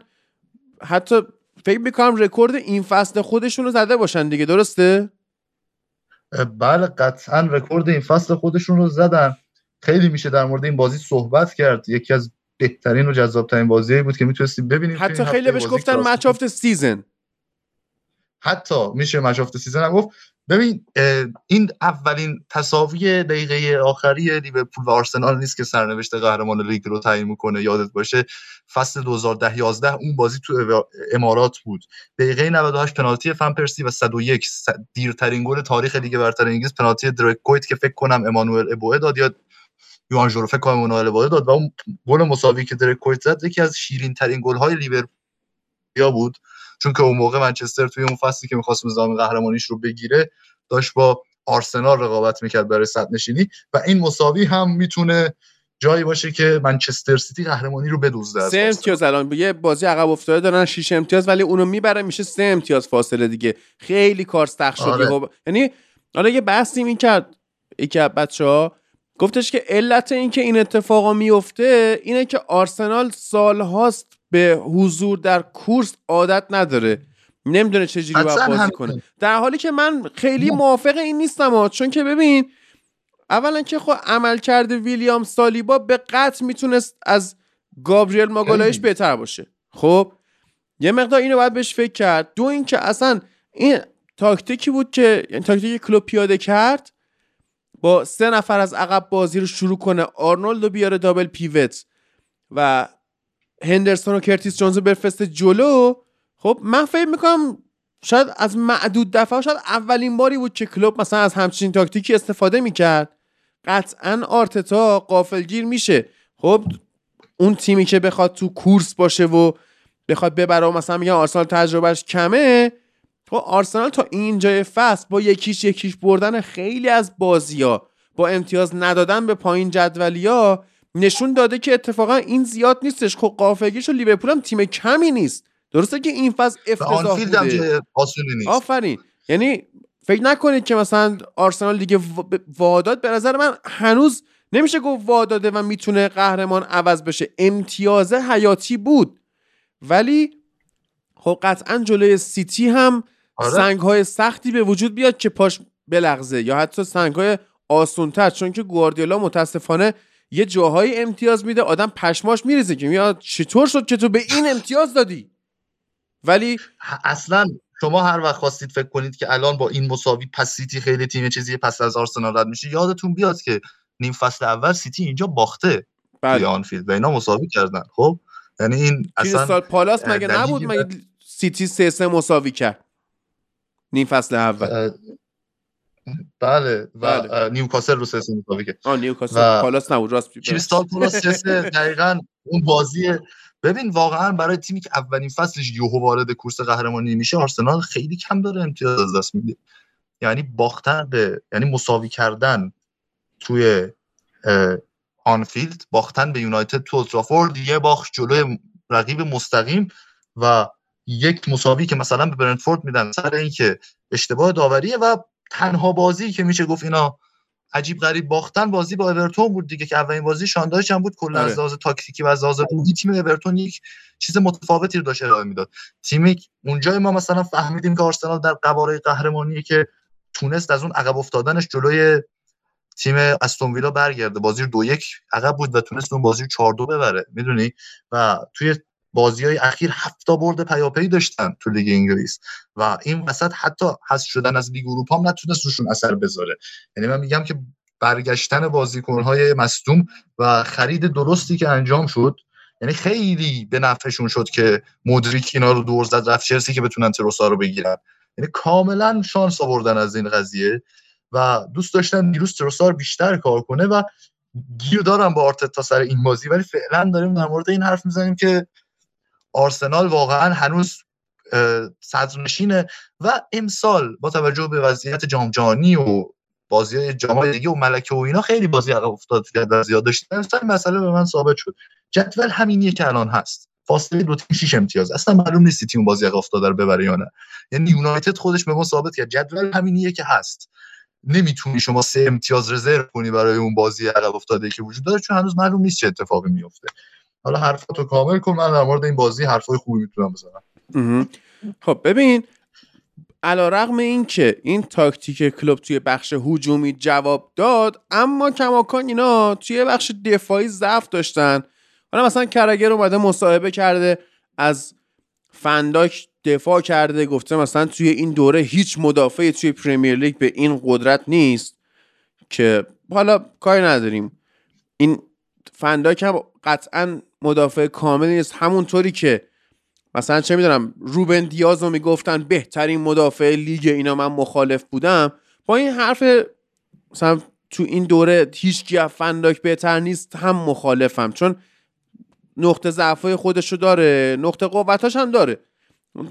حتی فکر میکنم رکورد این فصل خودشون رو زده باشن دیگه، درسته؟ بله قطعا رکورد این فصل خودشون رو زدن. خیلی میشه در مورد این بازی صحبت کرد، یکی از بهترین و جذابترین بازیایی بود که میتونستیم ببینیم. حتی خیلی بهش گفتن مچ آف سیزن، حتی میشه مچ آف سیزن هم گفت. ببین این اولین تساوی دقیقه آخری لیورپول و آرسنال نیست که سرنوشت قهرمان لیگ رو تعیین میکنه. یادت باشه فصل دو هزار و ده یازده اون بازی تو امارات بود، دقیقه نود و هشت پنالتی فن پرسی و صد و یک دیرترین گل تاریخ لیگ برتر انگلیس پنالتی درکویت که فکر کنم امانوئل ابوئه داد یا یوان ژورو فکر کنم امانوئل ابوئه داد، و اون گل مساوی که درکویت زد یکی از شیرین ترین گل های لیورپول بود، چون که اون موقع منچستر توی اون فصلی که می‌خواست مزاحم قهرمانیش رو بگیره داشت با آرسنال رقابت میکرد برای صدر نشینی. و این مساوی هم میتونه جایی باشه که منچستر سیتی قهرمانی رو بدزده. سه امتیاز الان یه بازی عقب افتاده دارن، شش امتیاز، ولی اونو میبره میشه سه امتیاز فاصله دیگه. خیلی کار سخت شد. آره. یعنی حالا یه بحثی می‌کرد یکی از بچه‌ها گفتش که علت این که این اتفاقا میفته اینه که آرسنال سال‌هاست به حضور در کورس عادت نداره، نمیدونه چه جوری باید بازی کنه. در حالی که من خیلی موافق این نیستم، چون که ببین اولا که خب عملکرد ویلیام سالیبا به قطع میتونست از گابریل ماگالایش بهتر باشه. خب یه مقدار اینو باید بهش فکر کرد. دو اینکه اصلا این تاکتیکی بود که یعنی تاکتیکی کلوپ پیاده کرد با سه نفر از عقب بازی رو شروع کنه، آرنولد رو بیاره دابل پیوت و هندرسون و کرتیس جونز برفست جلو. خب من فکر میکنم شاید از معدود دفعه شاید اولین باری بود که کلوب مثلا از همچین تاکتیکی استفاده میکرد قطعا آرتتا غافلگیر میشه. خب اون تیمی که بخواد تو کورس باشه و بخواد ببره، مثلا میگن آرسنال تجربهش کمه، تو آرسنال تا اینجای فصل با یکیش یکیش بردن خیلی از بازی‌ها، با امتیاز ندادن به پایین جدولیا، نشون داده که اتفاقا این زیاد نیستش. خب قافلگیرش و لیورپول هم تیم کمی نیست، درسته که این فصل افتضاح بوده، آفرین. یعنی فکر نکنید که مثلا آرسنال دیگه واداد، به نظر من هنوز نمیشه گفت واداده و میتونه قهرمان عوض بشه، امتیاز حیاتی بود، ولی خب قطعا جلوی سیتی هم آره. سنگ‌های سختی به وجود بیاد که پاش بلغزه، یا حتی سنگ‌های آسون‌تر، چون که گواردیولا متاسفانه یه جاهای امتیاز میده آدم پشماش میریزه که میاد چطور شد که تو به این امتیاز دادی. ولی اصلا شما هر وقت خواستید فکر کنید که الان با این مساوی پس سیتی خیلی تیم چیزی پس از آرسنال رد میشه، یادتون بیاد که نیم فصل اول سیتی اینجا باخته به آنفیلد و اینا مساوی کردن. خب یعنی این اصلا سال پالاس مگه نبود، مگه سیتی سه سه مساوی کرد نیم فصل اول؟ بله و بله. نیوکاسل رو سه سه مساوی کرد. آ نیوکاسل پالاس نبود، راست میگی. کریستال پالاس سه سه دقیقاً اون بازی. ببین واقعا برای تیمی که اولین فصلش یوهو وارد کورس قهرمانی میشه، آرسنال خیلی کم داره امتیاز از دست میده. یعنی باختن به، یعنی مساوی کردن توی آنفیلد، باختن به یونایتد تو اولترافورد، یه باخت جلوی رقیب مستقیم و یک مساوی که مثلا به برنتفورد میدن سر اینکه اشتباه داوریه. و تنها بازی که میشه گفت اینا عجیب غریب باختن بازی با اورتون بود دیگه، که اولین بازی شاندارش هم بود. کلا از لحاظ تاکتیکی و از لحاظ بودی تیم اورتون یک چیز متفاوتی رو داشت ارائه میداد. تیمی اونجا ما مثلا فهمیدیم که آرسنال در قباره قهرمانیه که تونست از اون عقب افتادنش جلوی تیم استون ویلا برگرده. بازی رو دو یک عقب بود و تونست اون بازی رو چهار دو ببره، میدونی. و توی بازی‌های اخیر هفت تا برد پیاپی داشتن تو لیگ انگلیس و این وسط حتی حذف شدن از لیگ اروپا هم نتونست روشون اثر بذاره. یعنی من میگم که برگشتن بازیکن‌های مصدوم و خرید درستی که انجام شد، یعنی خیلی به نفعشون شد که مودریک اینا رو دور زد رفت چلسی که بتونن تروسا رو بگیرن. یعنی کاملا شانس آوردن از این قضیه و دوست داشتن دیروز تروسا بیشتر کار کنه و گیر دارم با آرتتا سر این بازی. ولی فعلا داریم در مورد این حرف میزنیم که آرسنال واقعا هنوز صدرنشینه و امسال با توجه به وضعیت جام جهانی و بازی‌های جام‌های دیگه و ملکه و اینا خیلی بازی عقب افتاده زیاد داشتن. امسال مسئله به من ثابت شد، جدول همینیه که الان هست، فاصله دو تیم شش امتیاز، اصلا معلوم نیست تیم بازی عقب افتاده رو ببره یا نه. یعنی یونایتد خودش به ما ثابت کرد جدول همینیه که هست، نمیتونی شما سه امتیاز رزرو کنی برای اون بازی عقب افتاده که وجود داره، چون هنوز معلوم نیست چه اتفاقی میفته. حالا حرفاتو کامل کن، من در مورد این بازی حرفای خوبی میتونم بزنم. خب ببین، علیرغم این که این تاکتیک کلوب توی بخش هجومی جواب داد، اما کماکان اینا توی بخش دفاعی ضعف داشتن. حالا مثلا کراگر اومده مصاحبه کرده، از فنداک دفاع کرده، گفته مثلا توی این دوره هیچ مدافعی توی پریمیر لیگ به این قدرت نیست که حالا کاری نداریم. این فنداک هم قطعاً مدافع کامل نیست، همونطوری که مثلا چه میدونم روبن دیاز رو میگفتن بهترین مدافع لیگ اینا، من مخالف بودم با این حرف، مثلا تو این دوره هیچکی از فنداک بهتر نیست هم مخالفم، چون نقطه ضعفای خودشو داره، نقطه قوتش هم داره.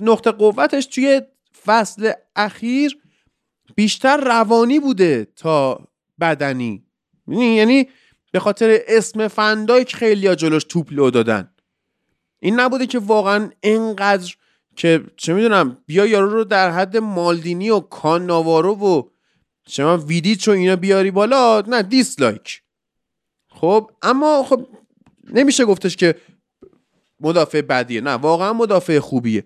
نقطه قوتش توی فصل اخیر بیشتر روانی بوده تا بدنی، یعنی به خاطر اسم فندایک خیلیا جلوش توپ لو دادن. این نبوده که واقعا اینقدر که چه میدونم بیا یارو رو در حد مالدینی و کان ناوارو و شما ویدیچ و اینا بیاری بالا، نه دیسلایک. خب اما خب نمیشه گفتش که مدافع بدیه، نه واقعا مدافع خوبیه،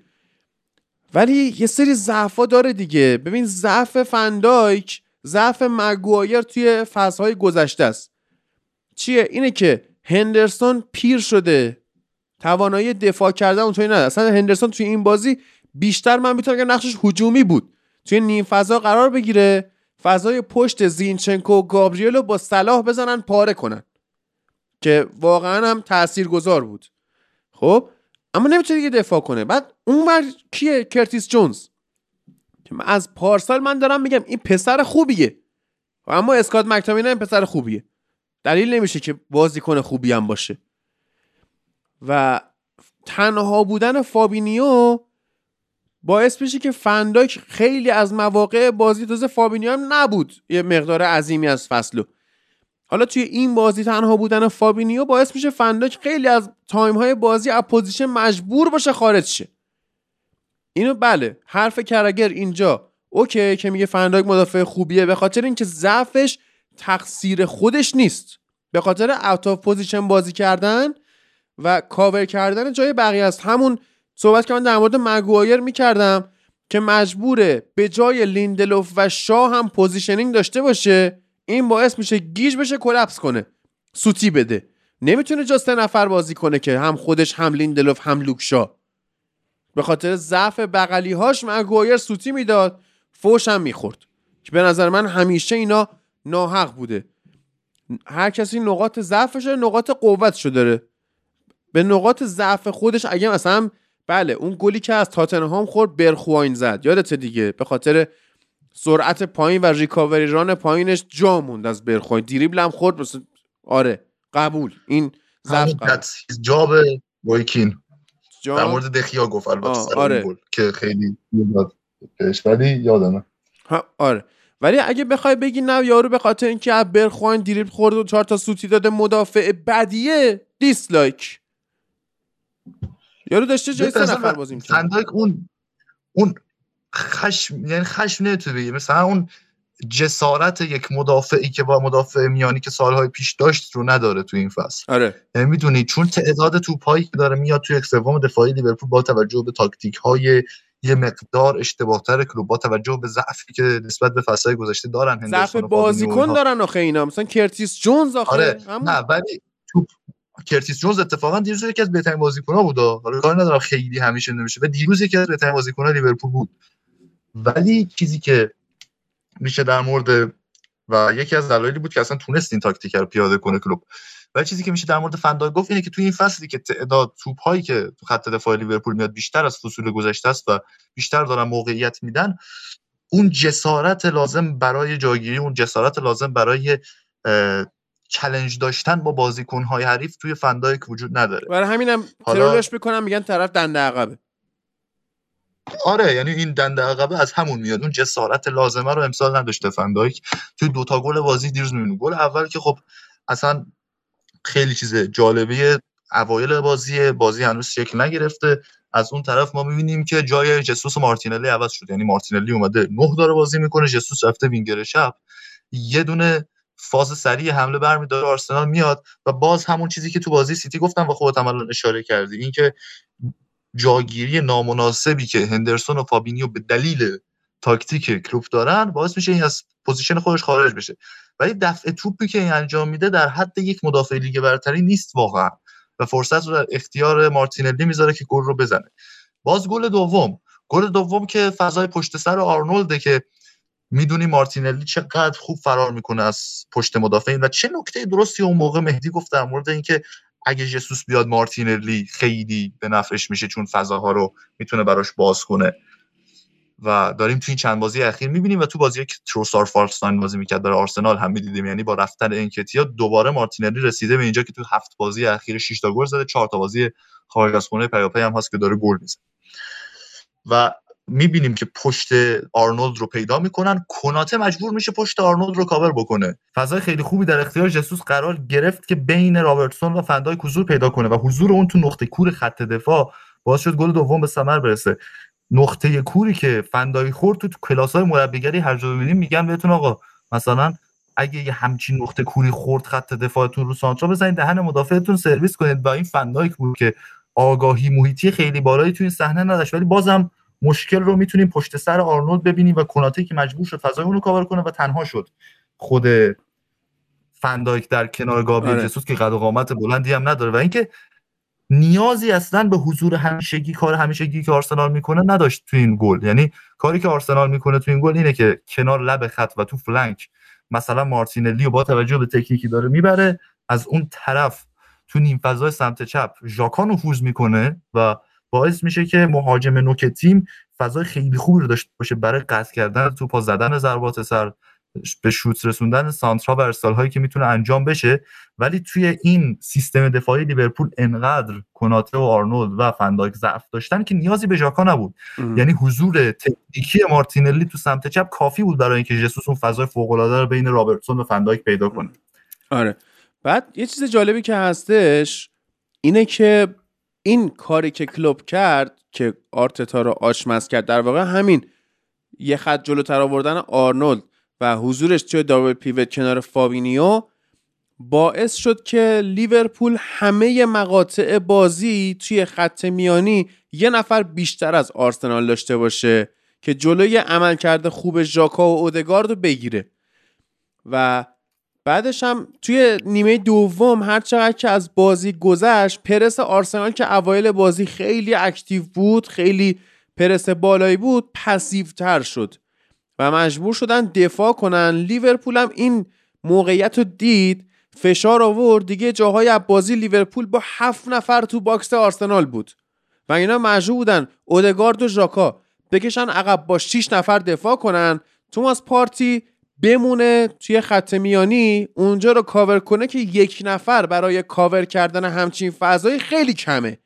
ولی یه سری ضعفا داره دیگه. ببین ضعف فندایک، ضعف مگوایر توی فصل‌های گذشته است. چیه؟ اینه که هندرسون پیر شده، توانایی دفاع کردن اونطوری نداره. اصلا هندرسون توی این بازی بیشتر من میتونم بگم نقشش هجومی بود، توی نیم فضا قرار بگیره، فضای پشت زینچنکو و گابریلو با صلاح بزنن پاره کنن که واقعا هم تاثیرگذار بود. خب اما نمیتونه دیگه دفاع کنه. بعد اونور کیه؟ کرتیس جونز، که من از پارسال من دارم میگم این پسر خوبیه، اما اسکات مک‌تامینه این پسر خوبیه، دلیل نمیشه که بازیکن خوبی هم باشه. و تنها بودن فابینیو باعث میشه که فنداک خیلی از مواقع بازی دوز فابینیو هم نبود، یه مقدار عظیمی از فصلو. حالا توی این بازی تنها بودن فابینیو باعث میشه فنداک خیلی از تایم‌های بازی از پوزیشن مجبور باشه خارج شه. اینو بله، حرف کرگر اینجا اوکی که میگه فنداک مدافع خوبیه، به خاطر اینکه ضعفش تقصیر خودش نیست، به خاطر اوت اف پوزیشن بازی کردن و کاور کردن جای بقیه است. همون صحبت که من در مورد مگوایر میکردم که مجبوره به جای لیندلوف و شا هم پوزیشنینگ داشته باشه، این باعث میشه گیج بشه، کلاپس کنه، سوتی بده، نمیتونه جا سه نفر بازی کنه که هم خودش هم لیندلوف هم لوکشا. به خاطر ضعف بغلی‌هاش مگوایر سوتی میداد، فوش هم میخورد که به نظر من همیشه اینا ناحق بوده. هر کسی نقاط ضعفش نقاط قوتش داره، به نقاط ضعف خودش اگه مثلا بله اون گلی که از تاتنهام خورد برخواین زد، یادت دیگه، به خاطر سرعت پایین و ریکاوری ران پایینش جا موند از برخواین، دریبل هم خورد بس... آره قبول، این ضعف قبول. جاب بویکین جا... در مورد دخیا گفت البته سر آره. گل که خیلی پیش ولی یادمه آره، ولی اگه بخوای بگی نه یارو به خاطر اینکه از برخواین دریبل خورد و چهار تا سوتی داده مدافع بدیه، دیسلایک. یارو داشته جای سه نفر بازی می‌کرد. فنداک اون اون خشم، یعنی خشم نمی‌تونه بگی، مثلا اون جسارت یک مدافعی که با مدافع میانی که سال‌های پیش داشت رو نداره تو این فصل. آره. یعنی می‌دونی چون تعداد توپایی که داره میاد توی یک سوم دفاعی لیورپول با توجه به تاکتیک‌های یه مقدار اشتباه‌تر کلوب، با توجه به ضعفی که نسبت به فصل‌های گذشته دارن، ضعف بازیکن دارن آخه اینا، مثلا کرتیس جونز آخه. آره. همون... نه ولی توپ کرتیس جونز اتفاقا دیروز یکی از بهترین بازیکن‌ها بود. حالا کاری ندارم خیلی همیشه نمیشه و دیروز یکی از بهترین بازیکن‌ها لیورپول بود. ولی چیزی که میشه در مورد و یکی از دلایلی بود که اصلا تونست این تاکتیک رو پیاده کنه کلوب. ولی چیزی که میشه در مورد فنداک گفت اینه که توی این فصلی که تعداد توپ‌هایی که تو خط دفاع لیورپول میاد بیشتر از فصول گذشته است و بیشتر دارن موقعیت میدن، اون جسارت لازم برای جایگیری، اون جسارت لازم برای چالش داشتن با بازیکن‌های حریف توی فنداک وجود نداره. برای همینم ترولش میکنم، میگن طرف دنده عقبه. آره، یعنی این دنده عقبه از همون میاد، اون جسارت لازمه رو امسال نداشته فنداک. توی دوتا گل بازی دیروز میبینیم، گل اول که خب اصلا خیلی چیز جالبیه، اوایل بازی بازی هنوز شکل نگرفته، از اون طرف ما میبینیم که جای جسوس مارتینلی عوض شده، یعنی مارتینلی اومده نه داره بازی میکنه، جسوس رفته وینگر چپ، یه دونه فاز سریع حمله برمی‌داره، آرسنال میاد و باز همون چیزی که تو بازی سیتی گفتم و خودت هم الان اشاره کردی، این که جاگیری نامناسبی که هندرسون و فابینیو به دلیل تاکتیک کلوب دارن باعث میشه این از پوزیشن خودش خارج بشه. ولی دفع توپی که این انجام میده در حد یک مدافع لیگ برتری نیست واقعا و فرصت رو در اختیار مارتینلی میذاره که گل رو بزنه. باز گل دوم، گل دوم که فضای پشت سر آرنولد که میدونی مارتینلی چقدر خوب فرار میکنه از پشت مدافعین و چه نکته درستی اون موقع مهدی گفت در مورد اینکه اگه جسوس بیاد مارتینلی خیلی به نفعش میشه چون فضاها رو میتونه براش باز کنه و داریم توی این چند بازی اخیر میبینیم و تو بازی که تروسار فالستاین بازی میکرد برای آرسنال هم میدیدیم، یعنی با رفتن انکتیا دوباره مارتینلی رسیده به اینجا که تو هفت بازی اخیر شش تا گل زده، چهار تا بازی خارج از خونه پیاپی هم هست که داره گل میزنه و میبینیم که پشت آرنولد رو پیدا میکنن، کناته مجبور میشه پشت آرنولد رو کاور بکنه، فضای خیلی خوبی در اختیار جسوس قرار گرفت که بین رابرتسون و فنداک حضور پیدا کنه و حضور اون تو نقطه کور خط دفاع باعث شد گل دوم به ثمر برسه. نقطه کوری که فنداک خورد تو, تو کلاس‌های مربیگری هر جا میبینیم میگن بهتون آقا مثلا اگه یه همچین نقطه کوری خورد خط دفاعتون رو سانترا بزنید، دهن مدافعتون سرویس کنید. با این فنداک بود که آگاهی محیطی خیلی بالایی تو این صحنه نداشت، ولی بازم مشکل رو میتونیم پشت سر آرنولد ببینیم و کناته که مجبور شد فضای اون رو کاور کنه و تنها شد خود فنداک در کنار گابریل آره. جسوس که قد و قامت بلندی هم نداره و اینکه نیازی اصلا به حضور همیشگی، کار همیشگی که آرسنال میکنه نداشت تو این گل. یعنی کاری که آرسنال میکنه تو این گل اینه که کنار لب خط و تو فلنک مثلا مارتینلی رو با توجه به تکنیکی داره میبره، از اون طرف تو نیم فضای سمت چپ ژاکانو فوز میکنه و باعث میشه که مهاجم نوک تیم فضای خیلی خوبی رو داشته باشه برای قطع کردن توپ، پا زدن ضربات سر به شوت رسوندن سانترا و ارسال‌هایی که میتونه انجام بشه، ولی توی این سیستم دفاعی لیورپول انقدر کناته و آرنولد و فندایک ضعف داشتن که نیازی به ژاکا نبود. ام. یعنی حضور تکنیکی مارتینلی تو سمت چپ کافی بود برای اینکه ژسوس اون فضای فوق‌العاده رو بین رابرتسون و فندایک پیدا کنه. آره. بعد یه چیز جالبی که هستش اینه که این کاری که کلوب کرد که آرتتا رو آشمز کرد، در واقع همین یه خط جلوتر آوردن آرنولد و حضورش توی دابل پیوت کنار فابینیو باعث شد که لیورپول همه مقاطع بازی توی خط میانی یه نفر بیشتر از آرسنال داشته باشه که جلوی عملکرد خوب ژاکا و اودگارد رو بگیره. و بعدش هم توی نیمه دوم هر چقدر که از بازی گذشت، پرس آرسنال که اوایل بازی خیلی اکتیو بود، خیلی پرس بالایی بود، پسیوتر شد و مجبور شدن دفاع کنن. لیورپول هم این موقعیت رو دید، فشار آورد، دیگه جاهای بازی لیورپول با هفت نفر تو باکس آرسنال بود و اینا مجبور بودن اودگارد و ژاکا بکشن عقب با شش نفر دفاع کنن، توماس پارتی بمونه توی خط میانی اونجا رو کاور کنه که یک نفر برای کاور کردن همچین فضایی خیلی کمه.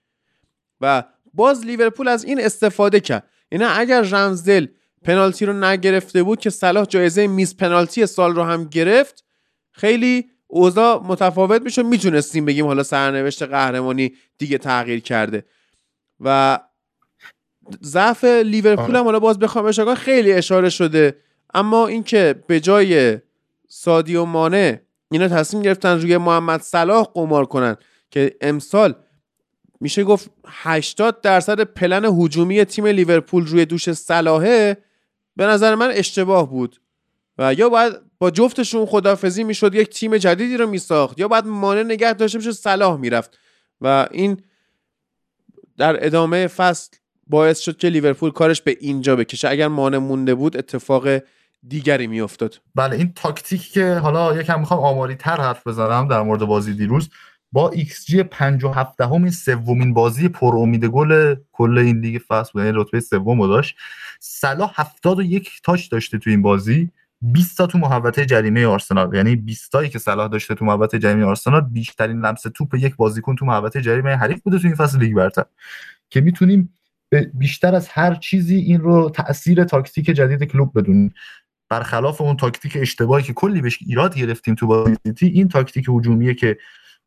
و باز لیورپول از این استفاده کرد. اینا اگر رمزدل پنالتی رو نگرفته بود که صلاح جایزه میز پنالتی سال رو هم گرفت، خیلی اوضاع متفاوت میشه، میتونستیم بگیم حالا سرنوشت قهرمانی دیگه تغییر کرده. و ضعف لیورپول هم حالا باز بخوام اشاره خیلی اشاره شده، اما اینکه به جای سادیو مانه اینا تصمیم گرفتن روی محمد صلاح قمار کنن که امسال میشه گفت هشتاد درصد پلن هجومی تیم لیورپول روی دوش صلاحه، به نظر من اشتباه بود و یا باید با جفتشون خداحافظی میشد، یک تیم جدیدی رو میساخت، یا باید مانع نگه داشته میشد صلاح میرفت. و این در ادامه فصل باعث شد که لیورپول کارش به اینجا بکشه. اگر مانع مونده بود اتفاق دیگری میافتاد. بله، این تاکتیکی که حالا یکم میخوام آماری تر حرف بزنم در مورد بازی دیروز، با ایکس جی پنجاه و هفت این سومین بازی پر امید گل کل این لیگ فصل بود، یعنی رتبه سوم رو داشت. صلاح هفتاد و یک تاچ داشته تو این بازی، بیست تا تو محوطه جریمه آرسنال، یعنی بیست تایی که صلاح داشته تو محوطه جریمه آرسنال بیشترین لمس توپ یک بازیکن تو محوطه جریمه حریف بوده تو این فصل لیگ برتر، که میتونیم بیشتر از هر چیزی این رو تأثیر تاکتیک جدید کلوب بدونیم. برخلاف اون تاکتیک اشتباهی که کلی بهش ایراد گرفتیم تو بازی سیتی، این تاکتیک هجومیه که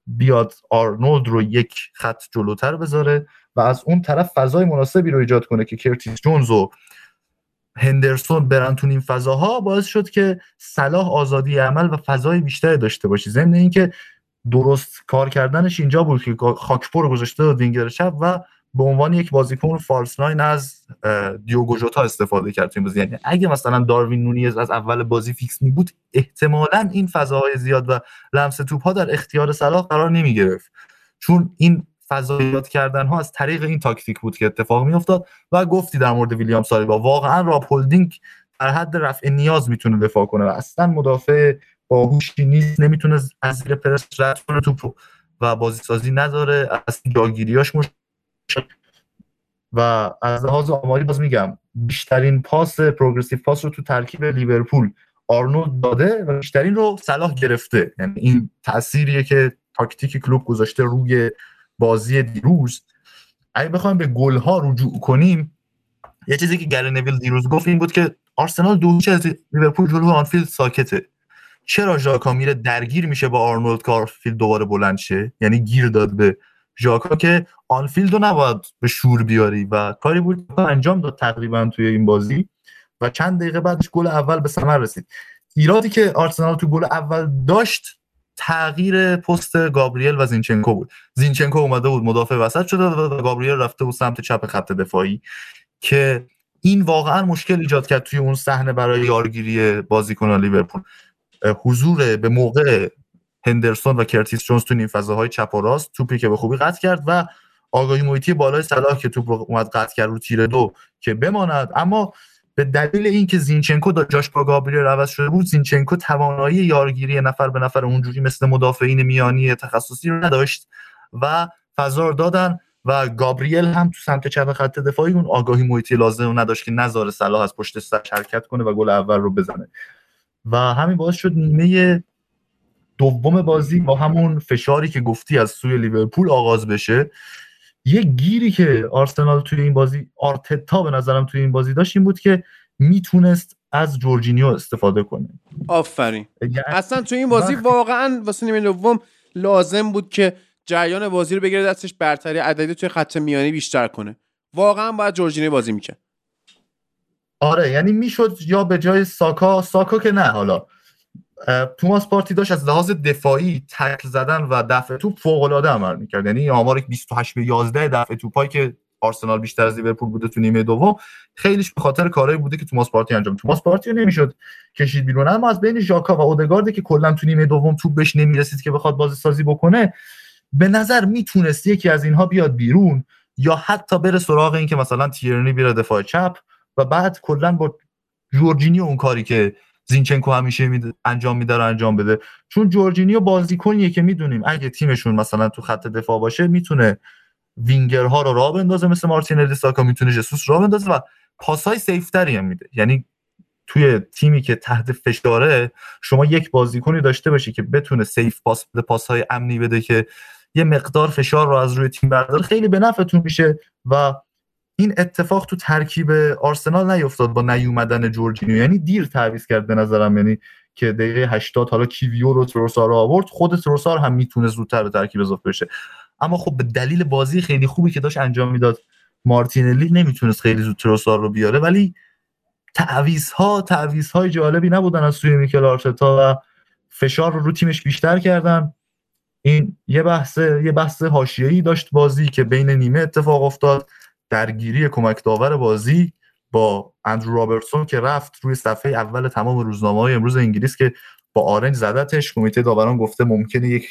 بیاد آرنولد رو یک خط جلوتر بذاره و از اون طرف فضای مناسبی رو ایجاد کنه که کرتیس جونز و هندرسون برن تو این فضاها، باعث شد که صلاح آزادی عمل و فضای بیشتری داشته باشه. ضمن اینکه درست کار کردنش اینجا بود که خاکپور گذاشته بود وینگر چپ و به عنوان یک بازیکن فالس ناین از دیوگو ژوتا استفاده کرد تو این بازی. یعنی اگه مثلا داروین نونیز از اول بازی فیکس می بود، احتمالاً این فضاهای زیاد و لمس توپ‌ها در اختیار صلاح قرار نمی گرفت، چون این فضا ایجاد کردن‌ها از طریق این تاکتیک بود که اتفاق می افتاد. و گفتی در مورد ویلیام سالیبا، واقعاً راب هولدینگ در حد رفع نیاز میتونه دفاع کنه و اصلاً مدافع باهوشی نیست، نمیتونه از زیر پرس رد کنه توپو و بازیسازی نداره، از جاگیریاش مش... و از لحاظ آماری باز میگم بیشترین پاس پروگرسیو پاس رو تو ترکیب لیورپول آرنولد داده و بیشترین رو صلاح گرفته. یعنی این تأثیریه که تاکتیک کلوب گذاشته روی بازی دیروز. اگه بخوایم به گل‌ها رجوع کنیم، یه چیزی که گری نویل دیروز گفت این بود که آرسنال دو هیچ از لیورپول جلو آنفیلد ساکته. چرا ژاکا میره درگیر میشه با آرنولد کارفیلد دوباره بلند شه، یعنی گیر داد به ژاکا که آنفیلد رو نباید به شور بیاری و کاری بود که انجام داد تقریبا توی این بازی و چند دقیقه بعدش گل اول به ثمر رسید. ایرادی که آرسنال تو گل اول داشت تغییر پست گابریل و زینچنکو بود. زینچنکو اومده بود مدافع وسط شده و گابریل رفته بود سمت چپ خط دفاعی، که این واقعا مشکل ایجاد کرد توی اون صحنه برای یارگیری بازیکنان لیورپول. حضور به موقع هندرسون و کرتیس جونز تو این فضاهای چپ و راست، توپی که به خوبی قطع کرد و آگاهی محیطی بالای صلاح که توپ رو اومد قطع کرد رو تیر دو که بماند. اما به دلیل اینکه زینچنکو دا جاش با گابریل عوض شده بود، زینچنکو توانایی یارگیری نفر به نفر اونجوری مثل مدافعین میانی تخصصی رو نداشت و فضا دادن و گابریل هم تو سمت چپ خط دفاعی اون آگاهی محیطی لازم نداشت که نذاره صلاح از پشت سرش حرکت کنه و گل اول رو بزنه. و همین باعث شد نیمه دوم بازی با همون فشاری که گفتی از سوی لیورپول آغاز بشه. یه گیری که آرسنال توی این بازی، آرتتا به نظرم توی این بازی داشت، این بود که میتونست از جورجینیو استفاده کنه. آفرین. اصلا توی این بازی واقعا واسه نیمه دوم لازم بود که جریان بازی رو بگیره دستش، برتری عددی توی خط میانی بیشتر کنه. واقعا باید جورجینیو بازی میکرد. آره، یعنی میشد یا به جای ساکا، ساکا که نه، حالا توماس پارتی داشت از لحاظ دفاعی تکل زدن و دفع توپ فوق‌العاده عمل میکرد. یعنی آمار بیست و هشت به یازده دفع توپایی که آرسنال بیشتر از لیورپول بوده تو نیمه دوم، خیلیش به خاطر کارهایی بوده که توماس پارتی انجام. توماس پارتی رو نمیشد کشید بیرون، اما از بین ژاکا و اودگارد که کلا تو نیمه دوم توپ بهش نمیرسید که بخواد بازیسازی بکنه، به نظر میتونست یکی از اینها بیاد بیرون یا حتی بره سراغ این که مثلا تیرنی بیاره دفاع چپ و بعد کلا با جورجینیو اون کاری که زینچنکو همیشه می انجام میده رو انجام بده. چون جورجینیو بازیکنیه که میدونیم اگه تیمشون مثلا تو خط دفاع باشه میتونه وینگرها رو راه بندازه، مثل مارتینلی، ساکا، میتونه ژسوس راه بندازه و پاس‌های سیف‌تری هم میده. یعنی توی تیمی که تحت فشاره شما یک بازیکنی داشته باشی که بتونه سیف پاس بده، پاس‌های امنی بده که یه مقدار فشار رو از روی تیم برداره، خیلی به نفعتون میشه و این اتفاق تو ترکیب آرسنال نیفتاد با نیومدن جورجینیو. یعنی دیر تعویض کرد به نظرم، یعنی که دقیقه هشتاد حالا کیویو رو تروسار رو آورد، خود تروسار هم میتونه زودتر به ترکیب اضافه بشه، اما خب به دلیل بازی خیلی خوبی که داشت انجام میداد مارتینلی نمیتونست خیلی زود تروسار رو بیاره. ولی تعویض‌ها تعویض‌های جالبی نبودن از سوی میکل آرتتا و فشار رو رو تیمش بیشتر کردن. این یه بحث یه بحث حاشیه‌ای داشت بازی که بین نیمه اتفاق افتاد، درگیری کمک داور بازی با اندرو رابرتسون که رفت روی صفحه اول تمام روزنامه‌های امروز انگلیس که با آرنج زدتش، کمیته داوران گفته ممکنه یک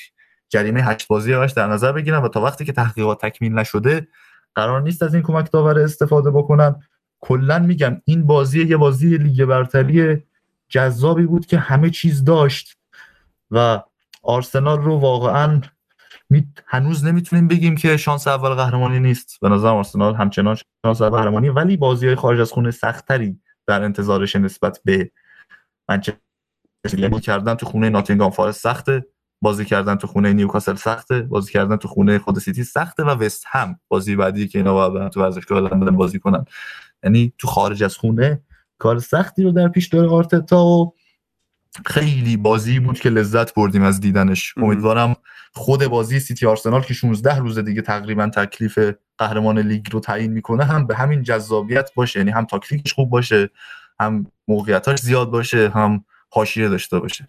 جریمه هشت بازی براش در نظر بگیرن و تا وقتی که تحقیقات تکمیل نشده قرار نیست از این کمک داور استفاده بکنن. کلا میگم این بازی یه بازی لیگ برتری جذابی بود که همه چیز داشت و آرسنال رو واقعاً می... هنوز نمیتونیم بگیم که شانس اول قهرمانی نیست. به نظر آرسنال همچنان شانس اول قهرمانی، ولی بازی‌های خارج از خونه سخت‌تری در انتظارش نسبت به منچستر سیتی. کردن تو خونه ناتینگهام فارست سخته، بازی کردن تو خونه نیوکاسل سخته، بازی کردن تو خونه خود سیتی سخته و وست هم بازی بعدی که اینا باید تو ورزشگاه لندن بازی کنن. یعنی تو خارج از خونه کار سختی رو در پیش داره آرتتا و خیلی بازی بود که لذت بردیم از دیدنش. امیدوارم خود بازی سیتی آرسنال که شانزده روز دیگه تقریبا تکلیف قهرمان لیگ رو تعیین میکنه هم به همین جذابیت باشه، یعنی هم تاکتیکش خوب باشه، هم موقعیتاش زیاد باشه، هم حاشیه داشته باشه.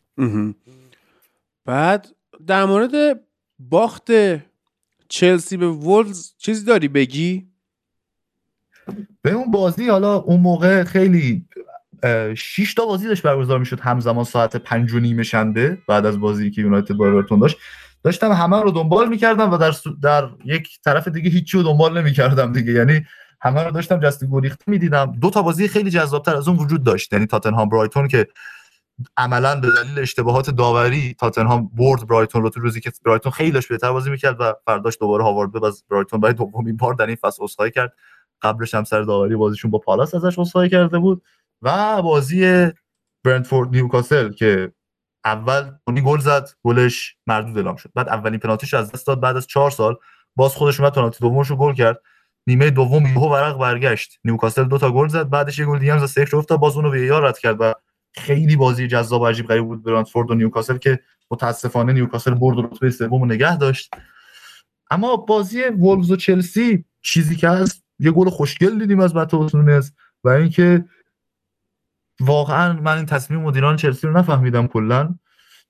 بعد در مورد باخت چلسی به وولز چیزی داری بگی؟ به اون بازی، حالا اون موقع خیلی شش تا بازی داشت برگزار میشد همزمان ساعت پنج و نیم شنبه، بعد از بازی که یونایتد با اورتون داشت. داشتم همه رو دنبال میکردم و در در یک طرف دیگه هیچی رو دنبال نمیکردم دیگه، یعنی همه رو داشتم جست و گریخت میدیدم. دو تا بازی خیلی جذابتر از اون وجود داشت، یعنی تاتنهام برایتون که عملاً به دلیل اشتباهات داوری تاتنهام برد برایتون رو تو روزی که برایتون خیلی داشت بهتر بازی میکرد و فرداش دوباره هاوارد به برایتون برای دومین بار در این فصل اسخای کرد، قبلش هم سر داوری بازیشون با پالاس ازش اسخای کرده بود. و بازی برنتفورد نیوکاسل که اول اونی گل زد، گلش مردود اعلام شد، بعد اولین پنالتیش از دست داد بعد از چهار سال، باز خودش اومد پنالتی دومش رو گل کرد. نیمه دوم یهو ورق برگشت، نیوکاسل دو تا گل زد، بعدش یه گل دیگه هم زد، سه تا باز اونو وی آر رد کرد و خیلی بازی جذاب و عجیب غریب بود برنتفورد و نیوکاسل که متاسفانه نیوکاسل برد و رتبه سومو نگه داشت. اما بازی وولز و چلسی چیزی که هست، یه گل خوشگل دیدیم از ماتوسونز و اینکه واقعا من این تصمیم مدیران چلسی رو نفهمیدم کلا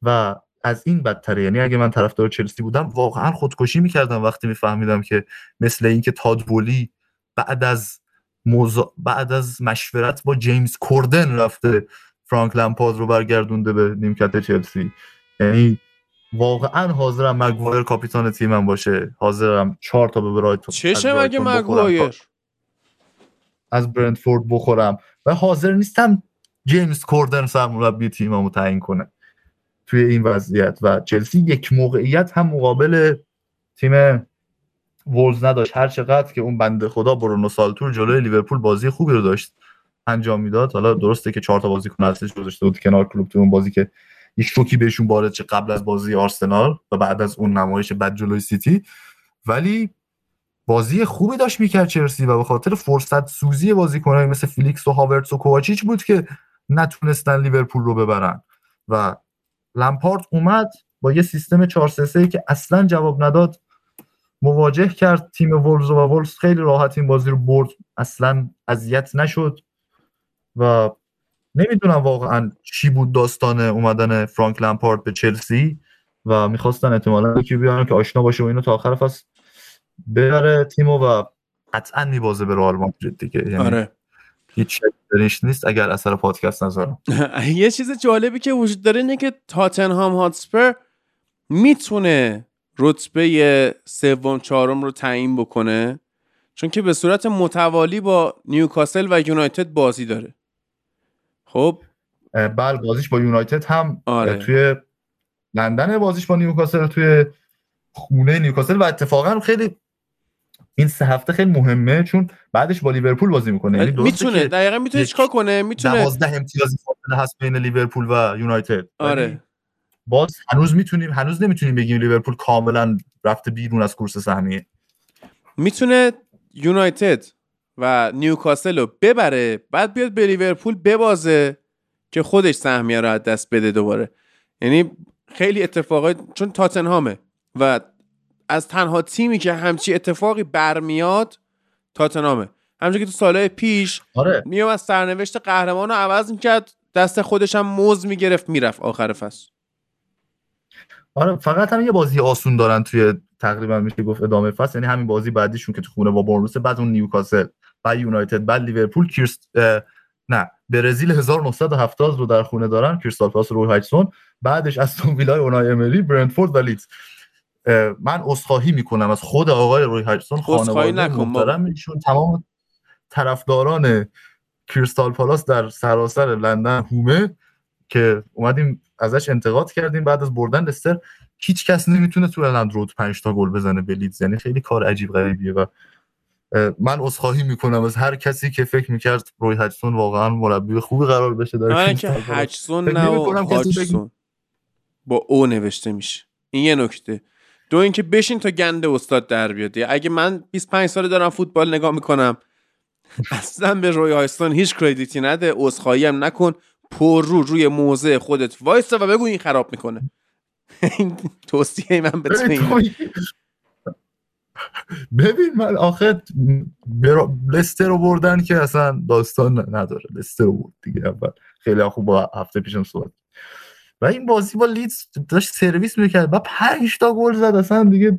و از این بدتره. یعنی اگه من طرفدار چلسی بودم واقعا خودکشی میکردم وقتی میفهمیدم که مثل این که تاد بولی بعد از موضوع بعد از مشورت با جیمز کوردن رفته فرانک لمپارد رو برگردونده به نیمکت چلسی. یعنی واقعا حاضرم مگوایر کاپیتان تیمم باشه، حاضرم چهار تا به برایتون چشه مگه مگوایر از برنتفورد بخورم و حاضر نیستم جیمز کوردن سرمربی تیممو تعیین کنه توی این وضعیت. و چلسی یک موقعیت هم مقابل تیم وولز نداشت، هر چقدر که اون بنده خدا برونو سالتور جلوی لیورپول بازی خوبی رو داشت انجام میداد. حالا درسته که چهار تا بازیکن اصلیش گذاشته بود کنار کلوب تو اون بازی که یک شوکی بهشون وارد چه قبل از بازی آرسنال و بعد از اون نمایش بد جلوی سیتی، ولی بازی خوبی داشت میکرد چلسی و به خاطر فرصت سوزی بازیکن‌های مثل فیلیکس و هاورتس و کوواچیچ بود که نتونستن لیورپول رو ببرن و لمپارد اومد با یه سیستم چهار سه سه که اصلا جواب نداد، مواجه کرد تیم وولز و وولز خیلی راحت این بازی رو برد، اصلا اذیت نشد و نمیدونم واقعا چی بود داستان اومدن فرانک لمپارد به چلسی و میخواستن احتمالاً یکی بیارن که آشنا باشه و اینو تا آخر فصل ببره تیمو و قطعاً میبازه به رئال مادرید دیگه. آره هیچ چیزیش نیست اگر اثر پادکست نذارم. یه چیز جالبی که وجود داره اینه که تاتنهام هاتسپر میتونه رتبه سوم چهارم رو تعیین بکنه چون که به صورت متوالی با نیوکاسل و یونایتد بازی داره. خب بله بازیش با یونایتد هم آره. توی لندن، بازیش با نیوکاسل توی خونه نیوکاسل و اتفاقا خیلی این سه هفته خیلی مهمه چون بعدش با لیورپول بازی میکنه. یعنی میتونه دقیقاً میتونه چیکار کنه، میتونه دوازده امتیاز فاصله هست بین لیورپول و یونایتد. آره باز هنوز میتونیم هنوز نمیتونیم بگیم لیورپول کاملا رفته بیرون از کورس سهمیه. میتونه یونایتد و نیوکاسل رو ببره بعد بیاد به لیورپول ببازه که خودش سهمیه رو از دست بده دوباره. یعنی خیلی اتفاقای چون تاتنهامه و از تنها تیمی که همچی اتفاقی برمیاد تاتنهامه، همونجوری که تو سالهای پیش آره. میومد از سرنوشت قهرمانو عوض میکرد، دست خودش هم موز میگرفت میرفت آخر فصل. آره فقط هم یه بازی آسون دارن توی تقریبا میشه گفت ادامه فصل، یعنی همین بازی بعدیشون که تو خونه با بورنموث، بعد اون نیوکاسل، بعد یونایتد، بعد لیورپول، کیرست نه برزیل هزار و نهصد و هفتاد رو در خونه دارن، کریستال پالاس رو هایتسون، بعدش استون ویلا اونای امری، برنتفورد و لیدز. من عذرخواهی میکنم از خود آقای روی هایتسون، خانواده محترم ایشون، تمام طرفداران کریستال پالاس در سراسر لندن هومه که اومدیم ازش انتقاد کردیم بعد از بردن لستر، هیچ کس نمیتونه تو لند رود پنج تا گل بزنه به لیدز، یعنی خیلی کار عجیب غریبیه و من عذرخواهی میکنم از هر کسی که فکر میکرد روی هایتسون واقعا مربی خوبی قرار بشه در کریستال پالاس. هایتسون نه هایتسون با او نوشته میشه. این یه نکته. دو اینکه بشین تا گنده استاد در بیاد. اگه من بیست و پنج ساله دارم فوتبال نگاه میکنم اصلا به روی هایتسون هیچ کردیتی نده، عذرخواهی هم نکن، پر رو روی موضع خودت وایسا و بگو این خراب میکنه. این توصیه من به تو. ببین من آخه لستر رو بردن که اصلا داستان نداره، لستر رو برد دیگه اول. خیلی خوب با هفته پیشم صحبت و این بازی با لیدز داشت سرویس میکرد و پنج تا گل زد، اصلا دیگه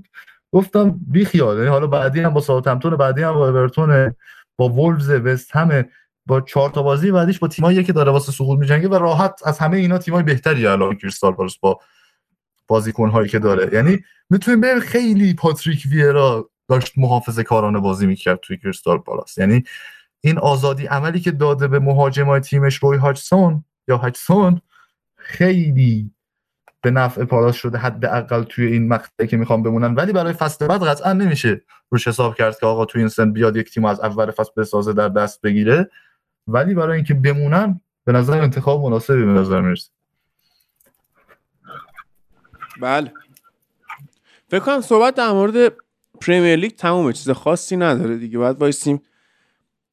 گفتم بی خیال. یعنی حالا بعدی هم با ساوثهمپتون، بعدی هم با اورتون، با وولفز، وست هم، با چهار تا بازی بعدیش با تیمایی که داره واسه سقوط میجنگه و راحت از همه اینا تیمای بهتری الان کریستال پالاس با بازیکن‌هایی که داره. یعنی میتونیم ببینیم خیلی پاتریک ویرا داشت محافظه‌کارانه بازی میکرد توی کریستال پالاس. یعنی این آزادی عملی که داده به مهاجمای تیمش روی هاجسون یا هاجسون خیلی به نفع پالاس شده، حداقل توی این مقطعی که میخوام بمونن. ولی برای فصل بعد قطعا نمیشه روش حساب کرد که آقا توی این سن بیاد یک تیم از اول فصل بسازه در دست بگیره، ولی برای اینکه بمونن به نظر انتخاب مناسبی به نظر میرسه. بله فکر کنم صحبت در مورد پریمیر لیگ تمومه، چیز خاصی نداره دیگه. بعد وایسیم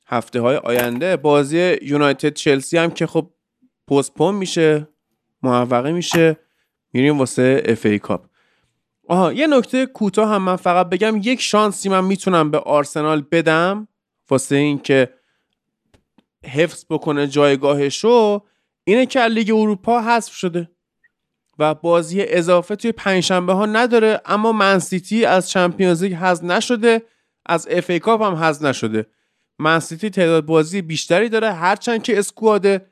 هفته های آینده. بازی یونایتد چلسی هم که خب پستپون میشه، معوقه میشه، میریم واسه اف ای کاپ. آها یه نکته کوتاه هم من فقط بگم، یک شانسی من میتونم به آرسنال بدم واسه این که حفظ بکنه جایگاهشو، اینه که لیگ اروپا حذف شده و بازی اضافه توی پنجشنبه ها نداره، اما منسیتی از چمپیونز لیگ حذف نشده، از اف ای کاپ هم حذف نشده. منسیتی تعداد بازی بیشتری داره، هرچند که اسکواد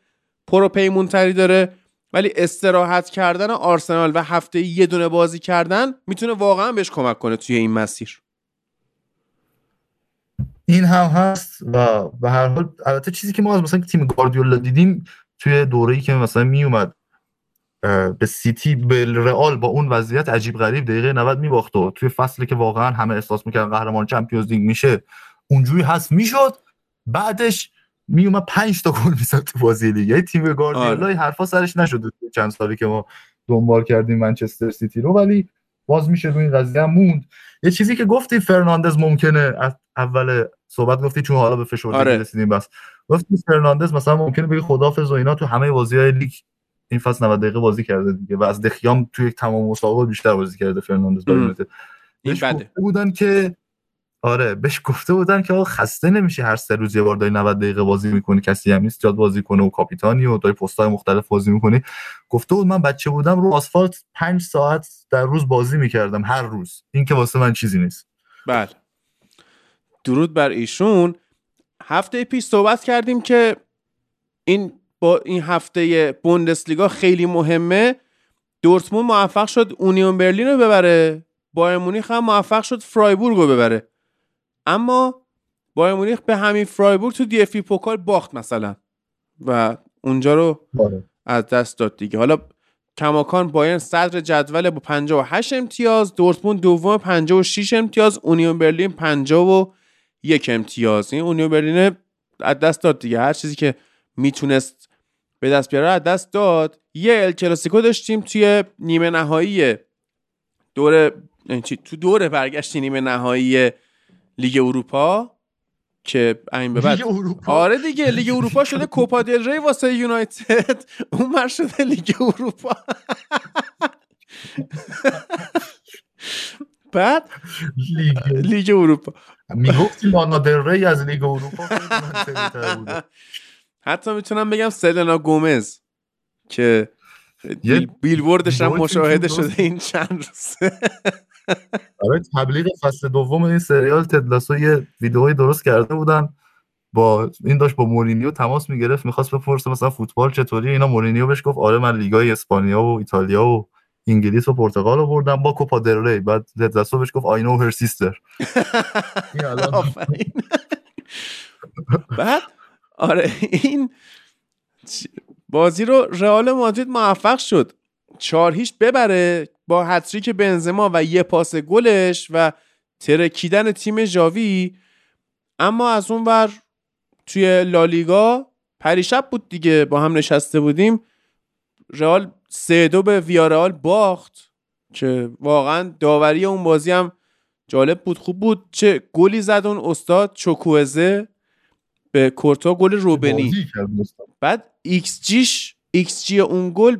پر و پیمونتری داره، ولی استراحت کردن آرسنال و هفته یه دونه بازی کردن میتونه واقعا بهش کمک کنه توی این مسیر. این هم هست و به هر حال البته چیزی که ما از مثلا تیم گواردیولا دیدیم توی دوره‌ای که مثلا میومد به سیتی، به رئال با اون وضعیت عجیب غریب دقیقه نود میباخت و توی فصلی که واقعا همه احساس میکردن قهرمان چمپیونز لیگ میشه اونجوری هست میشد، بعدش میومد پنج تا گل میزد تو بازی دیگه. یه تیم گواردیولا آره. حرفا سرش نشد چند سالی که ما دنبال کردیم منچستر سیتی رو، ولی باز میشه دو این قضیه موند. یه چیزی که گفتی فرناندز ممکنه از اول صحبت گفتی چون حالا به فشرده آره. رسیدیم بس گفتی فرناندز مثلا ممکنه بگه خداحافظ و اینا، تو همه بازی‌های لیگ این فصل نود دقیقه بازی کرده دیگه و از دخیام توی تمام مسابقات بیشتر بازی کرده فرناندز. این بده بودن که آره بهش گفته بودن که آقا خسته نمیشه هر سه روز یه بار دای نود دقیقه بازی میکنی، کسی هم نیست جاد بازی کنه و کاپیتانی و دای پست‌های مختلف بازی میکنی. گفته بود من بچه بودم رو آسفالت پنج ساعت در روز بازی میکردم هر روز، این که واسه من چیزی نیست. بله درود بر ایشون. هفته پیش صحبت کردیم که این با این هفته بوندسلیگا خیلی مهمه. دورتموند موفق شد اونیون برلین رو ببره، بایر مونیخ هم موفق شد فرایبورگ رو ببره، اما بایر مونیخ به همین فرایبورگ تو دی اف بی پوکال باخت مثلا و اونجا رو باره. از دست داد دیگه. حالا کماکان بایر صدر جدول با پنجاه و هشت امتیاز، دورتموند دوم پنجاه و شش امتیاز، اونیون برلین پنجاه و یک امتیاز. این اونیون برلین از دست داد دیگه، هر چیزی که میتونست به دست بیاره از دست داد. یه ال کلاسیکو داشتیم توی نیمه نهایی دوره تو دوره برگشت نیمه نهایی لیگ اروپا که این به بعد آره دیگه لیگ اروپا شده کوپا دل ری واسه یونایتد، اون مر شده لیگ اروپا. بعد لیگ اروپا میگفتیم لانا دل ری از لیگ اروپا حتی میتونم بگم سلنا گومز که بیلبوردش هم مشاهده شده این چند روزه. برای تبلیغ فصل دوم این سریال تدلاسو یه ویدئوی درست کرده بودن، با این داشت با مورینیو تماس میگرفت میخواست بپرسه مثلا فوتبال چطوری اینا، مورینیو بهش گفت آره من لیگای اسپانیا و ایتالیا و انگلیس و پرتغال رو بردم با کوپا دل ری. بعد تدلاسو بهش گفت آی نو هر سیستر. بعد آره این بازی رو رئال مادرید موفق شد چهار هیچ ببره با هتریک بنزما و یه پاس گلش و ترکیدن تیم ژاوی. اما از اون ور توی لالیگا پریشب بود دیگه، با هم نشسته بودیم، رئال سه دو به ویارئال باخت که واقعا داوری اون بازی هم جالب بود، خوب بود. چه گلی زد اون استاد چوکوزه به کورتا، گل روبنی. بعد ایکس جیش ایکس جی اون گل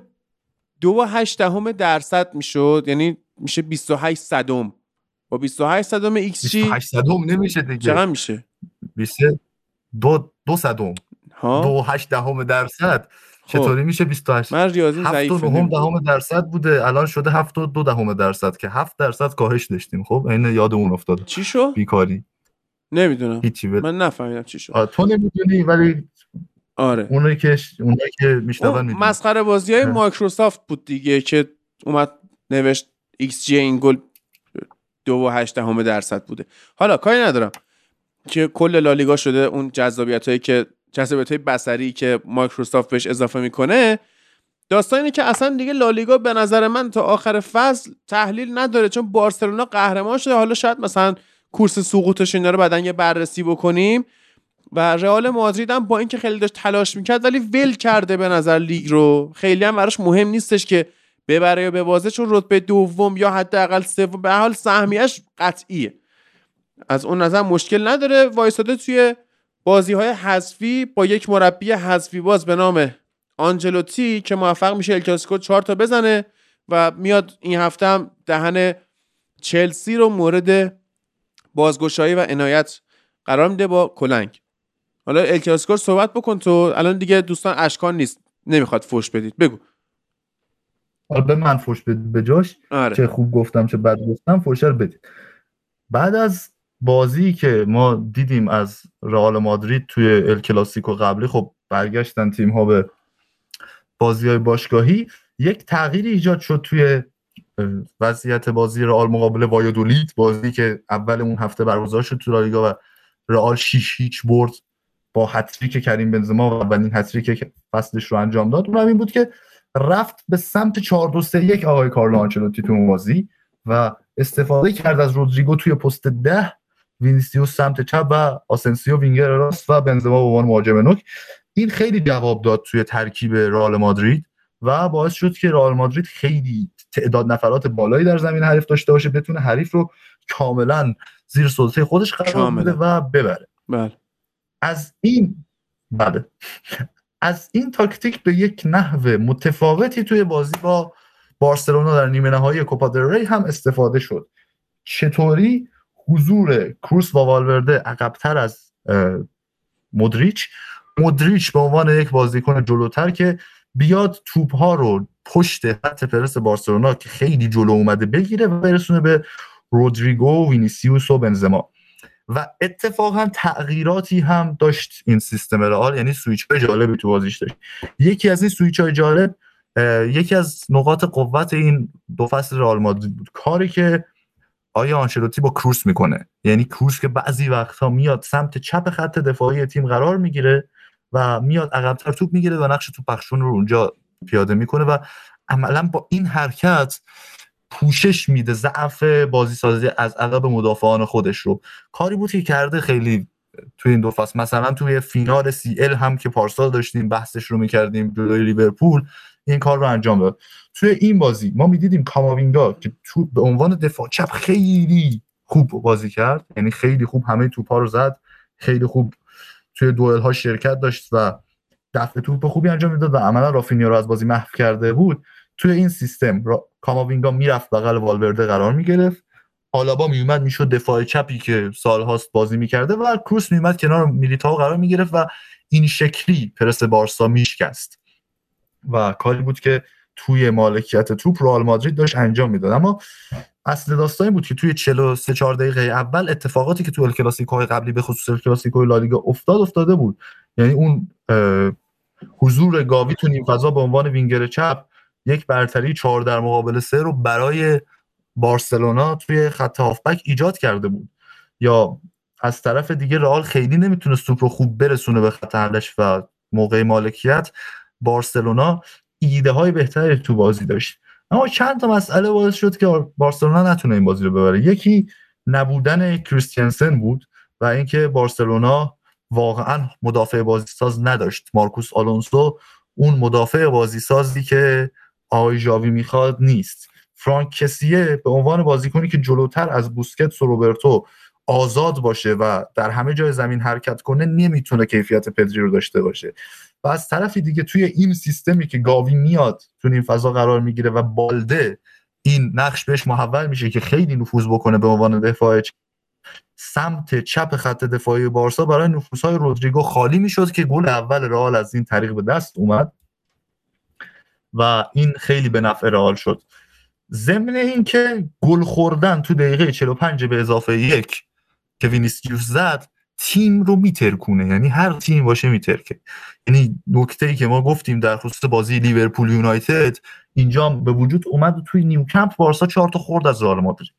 دو و هشت دهم درصد میشد، یعنی میشه بیست و هشت صدم. با بیست و هشت صدم ایکس جی بیست و هشت صدم نمیشه دیگه، چقدر میشه؟ بیست و سه دو دو صدم ها، دو هشت دهم درصد چطوری میشه بیست و هشت؟ من ریاضی ضعیفه. هفت دهم درصد بوده، الان شده هفت و دو دهم درصد که هفت درصد کاهش داشتیم. خب این یادمون افتاد چی شد؟ بیکاری نمیدونم من نفهمیدم چی شد. تو نمیدونی ولی آره اونایی که اونایی که میشنون میدونن. مسخره بازیای مایکروسافت بود دیگه که اومد نوشت ایکس جی این گل دو و هشت دهم درصد بوده. حالا کاری ندارم که کل لالیگا شده اون جذابیتایی که جذابیتای بصری که مایکروسافت بهش اضافه میکنه. داستان اینه که اصلا دیگه لالیگا به نظر من تا آخر فصل تحلیل نداره، چون بارسلونا قهرمان شده، حالا شاید مثلا کورس سقوطش اینا رو بعدن یه بررسی بکنیم، و رئال مادرید هم با اینکه خیلی داشت تلاش میکرد ولی ول کرده به نظر لیگ رو، خیلی هم براش مهم نیستش که ببره یا ببازه، چون رتبه دوم یا حداقل سوم به حال سهمیه‌اش قطعیه، از اون نظر مشکل نداره. وایساده توی بازی‌های حذفی با یک مربی حذفی باز به نام آنجلوتی که موفق میشه ال کلاسیکو چهار تا بزنه و میاد این هفته هم دهن چلسی رو مورد بازگشایی و عنایت قرار میده با کلنگ. حالا ال کلاسیکو صحبت بکن تو، الان دیگه دوستان اشکان نیست نمیخواد فوش بدید، بگو. حالا به من فوش بدید به جاش آره. چه خوب گفتم چه بد گفتم فوش رو بدید. بعد از بازی که ما دیدیم از رئال مادرید توی ال کلاسیکو قبلی، خب برگشتن تیم ها به بازی‌های باشگاهی، یک تغییری ایجاد شد توی وضعیت بازی رئال مقابل وایادولید، بازی که اول اون هفته برگزار شد تو لالیگا و رئال شیش هیچ برد با هتریک کریم بنزما و اولین هتریک که فصلش رو انجام داد. اون همین بود که رفت به سمت چهار دو سه یک آقای کارلو آنچلوتی تو اون بازی و استفاده کرد از رودریگو توی پست ده وینیسیوس سمت چپ و آسنسیو وینگر راست و بنزما به عنوان مهاجم نوک. این خیلی جواب داد توی ترکیب رئال مادرید و باعث شد که رئال مادرید خیلی تعداد نفرات بالایی در زمین حریف داشته باشه، بتونه حریف رو کاملا زیر سلطه خودش قرار بده و ببره. بله. از این بله. از این تاکتیک به یک نحو متفاوتی توی بازی با بارسلونا در نیمه نهایی کوپا دل ری هم استفاده شد. چطوری؟ حضور کروس و والورده عقب‌تر از مودریچ، مودریچ به عنوان یک بازیکن جلوتر که بیاد توپ‌ها رو پشت خط پرس بارسلونا که خیلی جلو اومده بگیره و برسونه به رودریگو، وینیسیوس و بنزما. و اتفاقا تغییراتی هم داشت این سیستم رئال، یعنی سویچ‌های جالبی تو بازیش داشت. یکی از این سویچ‌های جالب، یکی از نقاط قوت این دو فصل رئال مادرید بود، کاری که آیا آنچلوتی با کروس میکنه، یعنی کروس که بعضی وقتها میاد سمت چپ خط دفاعی تیم قرار میگیره و میاد عقب‌تر توپ میگیره و نقش توپ پخشون رو اونجا پیاده میکنه و عملا با این حرکت پوشش میده ضعف بازیسازی از عقب مدافعان خودش رو. کاری بود که کرده خیلی توی این دو فصل. مثلا توی فینال سی ال هم که پارسال داشتیم بحثش رو میکردیم جلوی لیورپول، این کار رو انجام داد. توی این بازی ما می‌دیدیم کاماوینگا که تو به عنوان دفاع چپ خیلی خوب بازی کرد، یعنی خیلی خوب همه توپ‌ها رو زد، خیلی خوب توی دوئل‌ها شرکت داشت و دفع توپ خوبی انجام میداد و عملا رافینیا رو از بازی محو کرده بود. توی این سیستم را... کاماوینگا میرفت بغل والورده قرار میگرفت، آلابا میومد میشد دفاع چپی که سال‌هاست بازی میکرده و کروس میومد کنار میلیتائو قرار میگرفت و این شکلی پرس بارسا میشکست و کاری بود که توی مالکیت توپ رئال مادرید داشت انجام میداد. اما اصل داستان بود که توی چهل و سه چهار دقیقه اول اتفاقاتی که توی ال کلاسیکوهای قبلی به خصوص ال کلاسیکوی لالیگا افتاد افتاده بود، یعنی اون حضور گاوی تو نیم فضا به عنوان وینگر چپ یک برتری چهار در مقابل سه رو برای بارسلونا توی خط هافبک ایجاد کرده بود. یا از طرف دیگه رئال خیلی نمیتونست توپ رو خوب برسونه به خط حمله‌اش و موقع مالکیت بارسلونا ایده های بهتری تو بازی داشت. اما چند تا مسئله باعث شد که بارسلونا نتونه این بازی رو ببره. یکی نبودن کریستیانسن بود و اینکه بارسلونا واقعا مدافع بازیساز نداشت. مارکوس آلونسو اون مدافع بازیسازی که آقای ژاوی میخواد نیست. فرانک کسیه به عنوان بازیکنی که جلوتر از بوسکتس و روبرتو آزاد باشه و در همه جای زمین حرکت کنه نمیتونه کیفیت پدری رو داشته باشه. و از طرفی دیگه توی این سیستمی که گاوی میاد تو این فضا قرار میگیره و بالده این نقش بهش محول میشه که خیلی نفوذ بکنه به عنوان دفاع چپ، سمت چپ خط دفاعی بارسا برای نفوذهای رودریگو خالی میشد که گل اول رئال از این طریق به دست اومد و این خیلی به نفع رئال شد. ضمن این که گل خوردن تو دقیقه چهل و پنج به اضافه یک که وینیسیوس زد تیم رو میترکونه، یعنی هر تیم باشه میترکه. یعنی نکته‌ای که ما گفتیم در خصوص بازی لیورپول یونایتد اینجا به وجود اومد و توی نیوکمپ بارسا چهار تا خورد از رئال مادرید.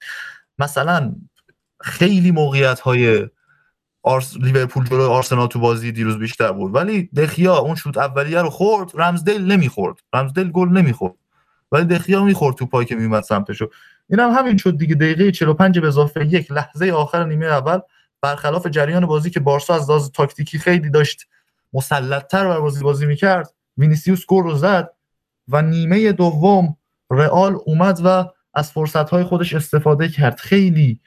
مثلا خیلی موقعیت‌های آرس... لیورپول جلوی آرسنال تو بازی دیروز بیشتر بود، ولی دخیا اون شوت اولیه رو خورد، رمزدیل نمیخورد، رمزدیل گل نمیخورد ولی دخیا میخورد تو پای که میومد سمتشو. اینم هم همین شد دیگه. دقیقه چهل و پنج به اضافه یک، لحظه آخر نیمه اول، برخلاف جریان بازی که بارسا از لحاظ تاکتیکی خیلی داشت مسلط‌تر بر بازی بازی میکرد، وینیسیوس گل رو زد و نیمه دوم رئال اومد و از فرصت‌های خودش استفاده کرد. خیلی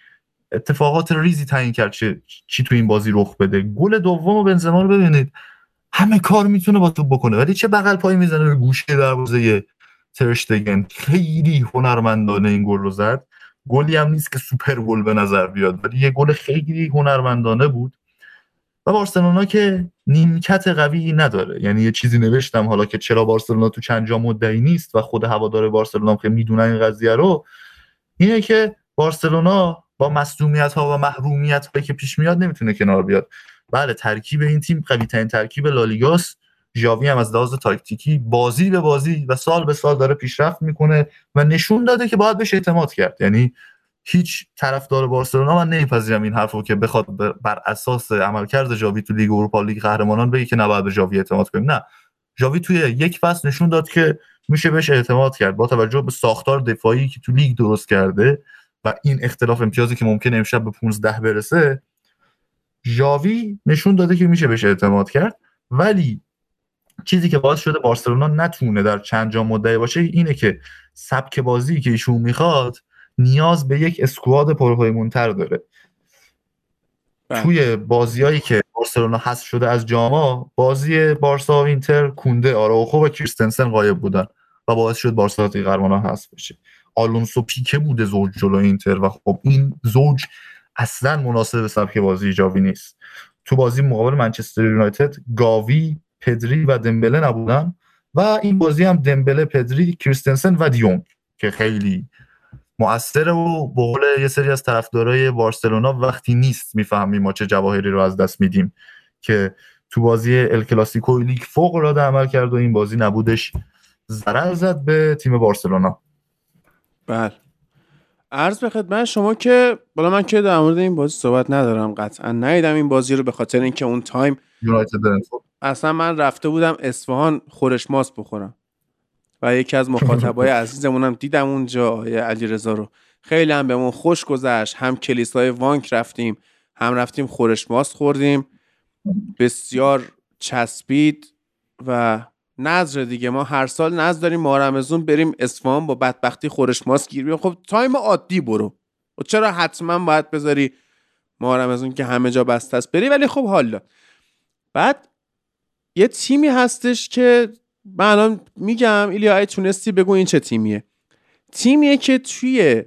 اتفاقات ریزی تعیین کرد چه چی تو این بازی رخ بده. گل دومو بنزما رو ببینید، همه کار میتونه با توپ بکنه ولی چه بغل پایی میزنه به گوشه دروازه تر اشتگن. خیلی هنرمندانه این گل رو زد. گلی هم نیست که سوپر گل به نظر بیاد ولی یه گل خیلی هنرمندانه بود. و بارسلونا که نیمکت قوی نداره، یعنی یه چیزی نوشتم حالا که چرا بارسلونا تو چند جا مدعی نیست و خود هوادار بارسلونا که میدونن این قضیه رو، اینه که بارسلونا با مصدومیت‌ها و محرومیت‌هایی که پیش میاد نمیتونه کنار بیاد. بله، ترکیب این تیم قوی‌ترین ترکیب لالیگاست. ژاوی هم از لحاظ تاکتیکی بازی به بازی و سال به سال داره پیشرفت میکنه و نشون داده که باید بهش اعتماد کرد. یعنی هیچ طرفدار بارسلونا، من نمیپذیرم این حرفو که بخواد بر اساس عملکرد ژاوی تو لیگ اروپا، لیگ قهرمانان بگه که نباید به ژاوی اعتماد کنیم. نه، ژاوی توی یک فصل نشون داد که میشه بهش اعتماد کرد با توجه به ساختار دفاعی که تو لیگ درست کرده و این اختلاف امتیازی که ممکنه امشب به پانزده برسه. ژاوی نشون داده که میشه بهش اعتماد کرد، ولی چیزی که باعث شده بارسلونا نتونه در چند جام مدعی باشه اینه که سبک بازی که ایشون میخواد نیاز به یک اسکواد پرپیمونتر داره. بهم. توی بازیایی که بارسلونا حذف شده از جام‌ها، بازی بارسا و اینتر، کونده، آراوخو و کریستنسن غایب بودن و باعث شد بارسا توی قهرمان‌ها حذف بشه. آلونسو پیکه بوده زوج جلو اینتر و خب این زوج اصلا مناسب سبک بازی ژاوی نیست. تو بازی مقابل منچستر یونایتد گاوی، پدری و دمبله نبودن و این بازی هم دمبله، پدری، کریستنسن و دیونگ که خیلی مؤثره و به قول یه سری از طرفدارای بارسلونا وقتی نیست میفهمیم ما چه جواهری رو از دست میدیم که تو بازی ال کلاسیکو لیگ فوق العاده عمل کرد و این بازی نبودش ضرر زد به تیم بارسلونا. بله، عرض به خدمت شما که بالا من که در مورد این بازی صحبت ندارم، قطعا ندیدم این بازی رو به خاطر اینکه اون تایم یونایتد اصلا من رفته بودم اصفهان خورش ماست بخورم و یکی از مخاطبای عزیزمونم دیدم اونجا، آقای علیرضا رو، خیلی هم بهمون خوش گذشت، هم کلیسای وانک رفتیم، هم رفتیم خورش ماست خوردیم، بسیار چسبید و نظر دیگه ما هر سال نظر داریم ما رمضان بریم اصفهان با بدبختی خورش ماست گیر بیاریم. خب تایم عادی برو و چرا حتما باید بذاری ما رمضان که همه جا بسته است بری؟ ولی خب حالا بعد یه تیمی هستش که من الان میگم ایلیا ای تونستی بگو این چه تیمیه. تیمیه که توی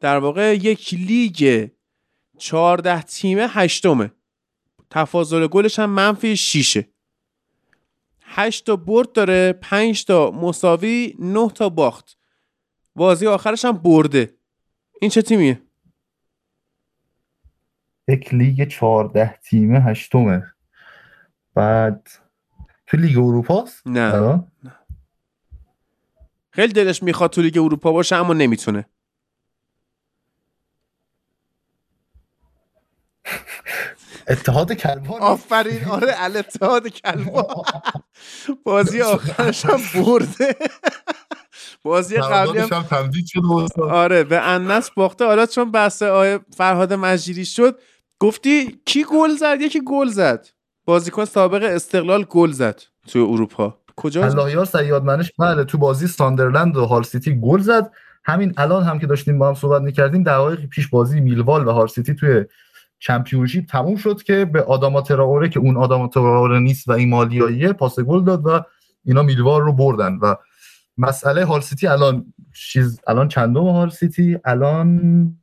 در واقع یک لیگ چهارده تیمه هشتمه، تفاضل گلش هم منفی شیشه، هشت تا برد داره، پنج تا مساوی، نه تا باخت، بازی آخرش هم برده. این چه تیمیه؟ یک لیگ چهارده تیمه هشتمه. بعد تو لیگ اروپاست؟ نه. نه خیلی دلش میخواد تو لیگ اروپا باشه اما نمیتونه. اتحاد کلبان. آفرین، آره، الاتحاد کلبان. بازی آخرش هم برده. بازی قبلی هم تمدید شد، آره، به انس باخته. حالا چون بحث فرهاد مجیدی شد، گفتی کی گل زد؟ یکی گل زد، بازیکن سابق استقلال گل زد توی اروپا. کجا؟ اللهیار سیادمنش. بله، تو بازی ساندرلند و هال سیتی گل زد. همین الان هم که داشتیم با هم صحبت می‌کردیم دقایق پیش بازی میلوال و هال سیتی توی چمپیونشیپ تموم شد که به آداما تراوره که اون آداما تراوره نیست و این مالیاییه پاس گل داد و اینا میلوال رو بردن. و مسئله هال سیتی الان چیز الان چندم هال سیتی؟ الان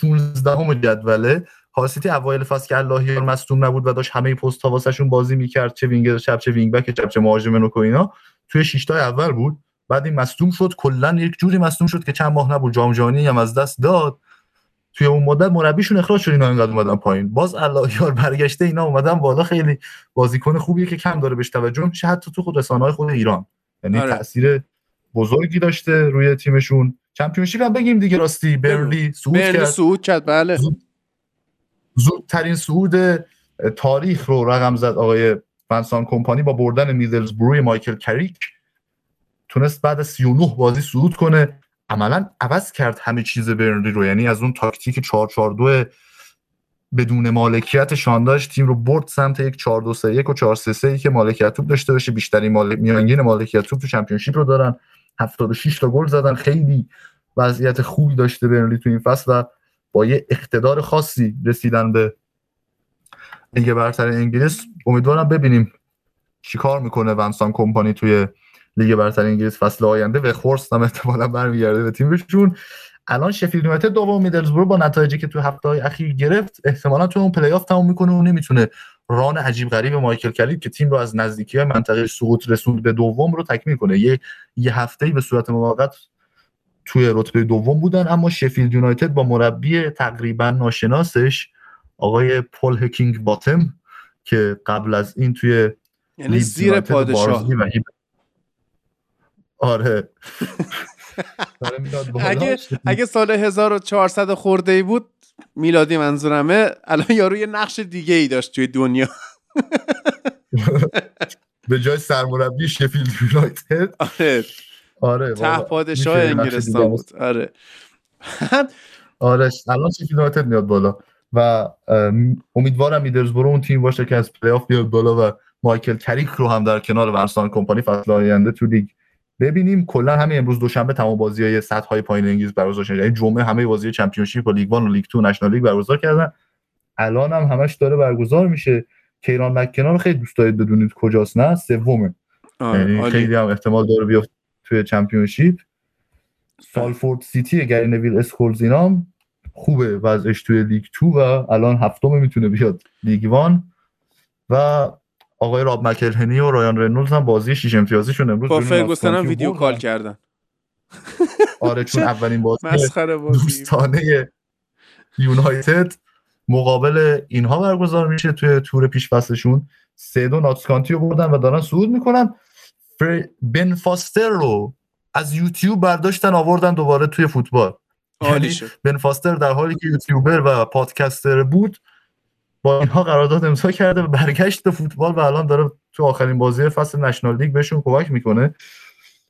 شانزدهم جدوله. هال سیتی اوایل فصل که اللهیار مصدوم نبود و داشت همه پست‌ها واسهشون بازی میکرد، چه وینگر چپ چه وینگ بک چپ چه مهاجم نوک و اینا، توی شش تا اول بود، بعد این مصدوم شد، کلا یک جوری مصدوم شد که چند ماه نبود، جام جهانی هم از دست داد. توی اون مدت مربیشون اخراج شد، اینا اینقدر اومدن پایین، باز اللهیار برگشته، اینا اومدن بالا. خیلی بازیکن خوبیه که کم داره بهش توجه میشه، حتی تو خود رسانه‌های خود ایران، یعنی آره. تاثیر بزرگی داشته روی تیمشون. چمپیونشیپ هم بگیم دیگه، راستی برنلی صعود کرد، بله، زودترین صعود تاریخ رو رقم زد آقای ونسان کمپانی با بردن میدلزبروی مایکل کریک. تونست بعد از سی و نه بازی صعود کنه، عملا عوض کرد همه چیز برنلی رو، یعنی از اون تاکتیک چهار چهار دو بدون مالکیت شانداش تیم رو برد سمت یک چهار دو سه یک و چهار سه سه که مالکیت توپ داشته باشه. بیشترین مال... میانگین مالکیت توپ تو چمپیونشیپ رو دارن، هفتاد و شش تا گل زدن. خیلی وضعیت خوبی داشته برنلی تو این فصل و با یه اقتدار خاصی رسیدن به لیگ برتر انگلیس. امیدوارم ببینیم چی کار میکنه ونسان کمپانی توی لیگ برتر انگلیس فصل آینده. و خورست هم احتمالا برمیگرده به تیمشون. الان شفیلد یونایتد دوم، میدلزبرو با نتایجی که تو هفته‌های اخیر گرفت احتمالا تو اون پلی‌آف تموم میکنه و نمیتونه ران عجیب غریب مایکل کلیب که تیم رو از نزدیکی منطقه سقوط رسوند به دوم رو تکمیل کنه. یه یه هفته‌ای به صورت موقت توی رتبه دوم بودن، اما شفیلد یونایتد با مربی تقریبا ناشناسش آقای پل هکینگ باتم که قبل از این توی یعنی زیر پادشاه، آره، اگه اگه سال هزار و چهارصد خورده ای بود میلادی منظورمه، الان یارو یه نقش دیگه ای داشت توی دنیا به جای سرمربی شفیلد یونایتد. آره آره، ته پادشاه انگلستان بود. آره آره، الان شفیلد یونایتد میاد بالا و امیدوارم ایدرزبرو اون تیم باشه که از پلی‌آف بیاد بالا و مایکل کریک رو هم در کنار ورسان کمپانی فصل آینده تو لیگ ببینیم. کلا همین امروز دوشنبه تمام بازی‌های سطح‌های پایین انگلیس برگزار شد، یعنی جمعه همه بازی‌های چمپیونشیپ و لیگ وان و لیگ دو نشنال لیگ برگزار کردن، الان هم همش داره برگزار میشه. کیران مکنان خیلی دوست دارید بدونید کجاست، نه سومه، یعنی خیلی هم احتمال داره بیفته توی چمپیونشیپ. سالفورد سیتی گری نویل اسکولز اینام خوبه وضعش توی لیگ دو و الان هفتمه، میتونه بیاد لیگ وان. و آقای راب مکلهنی و رایان رنولز هم بازی شش امتیازیشون امروز با فرگوسن هم ویدیو کال کردن. آره چون اولین بازی مسخره بازی دوستانه یونایتد مقابل اینها برگزار میشه توی تور پیش فصلشون. سه دو ناتس کانتی رو بردن و دارن صعود میکنن. فر... بن فاستر رو از یوتیوب برداشتن آوردن دوباره توی فوتبال، عالی شد. بن فاستر در حالی که یوتیوبر و پادکستر بود با اینها قرارداد امضا کرده و برگشت به فوتبال و الان داره تو آخرین بازی فصل نشنال لیگ بهشون کمک میکنه.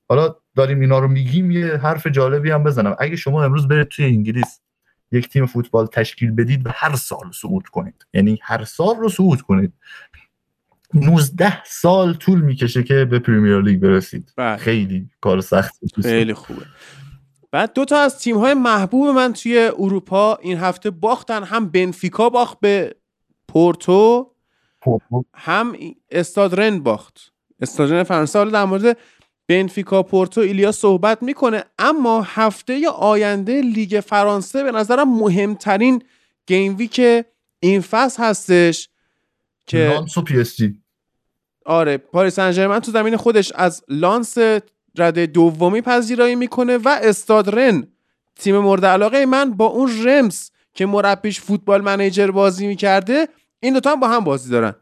حالا داریم اینا رو میگیم، یه حرف جالبی هم بزنم. اگه شما امروز برید توی انگلیس یک تیم فوتبال تشکیل بدید و هر سال صعود کنید، یعنی هر سال رو صعود کنید، نوزده سال طول میکشه که به پریمیر لیگ برسید. بله. خیلی کار سختی، خیلی خوبه. بعد دو تا از تیم‌های محبوب من توی اروپا این هفته باختن، هم بنفیکا باخت به پورتو، هم استاد رن باخت. استاد رن فرانسه. حالا در مورد بنفیکا پورتو ایلیا صحبت میکنه، اما هفته آینده لیگ فرانسه به نظرم مهمترین گیم ویک این فصل هستش که لانس و پی اس جی. آره، پاریس سن ژرمن تو زمین خودش از لانس رده دومی پذیرایی میکنه و استاد رن، تیم مورد علاقه من، با اون رمز که مربیش فوتبال منیجر بازی میکرده، این دوتا هم با هم بازی دارن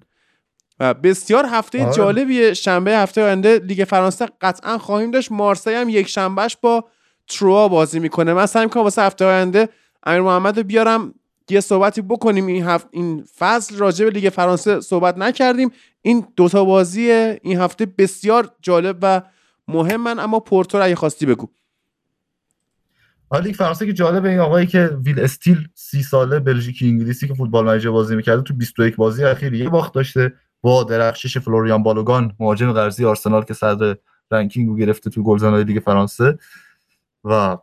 و بسیار هفته آه. جالبیه. شنبه هفته آینده لیگ فرانسه قطعا خواهیم داشت. مارسی هم یک شنبهش با تروا بازی میکنه. من سعی میکنم واسه هفته آینده امیر محمد رو بیارم یه صحبتی بکنیم. این هفته این فصل راجع به لیگ فرانسه صحبت نکردیم. این دوتا بازی این هفته بسیار جالب و مهمن. اما پورتو رو اگه خواستی بگو. حالا لیگ فرانسه که جالبه، این آقایی که ویل استیل سی ساله بلژیکی انگلیسی که فوتبال منیجر بازی میکرده تو بیست و یک بازی اخیر یه باخت داشته با درخشش فلوریان بالوگان، مهاجم قرضی آرسنال که صدر رنکینگ رو گرفته تو گلزنای لیگ فرانسه و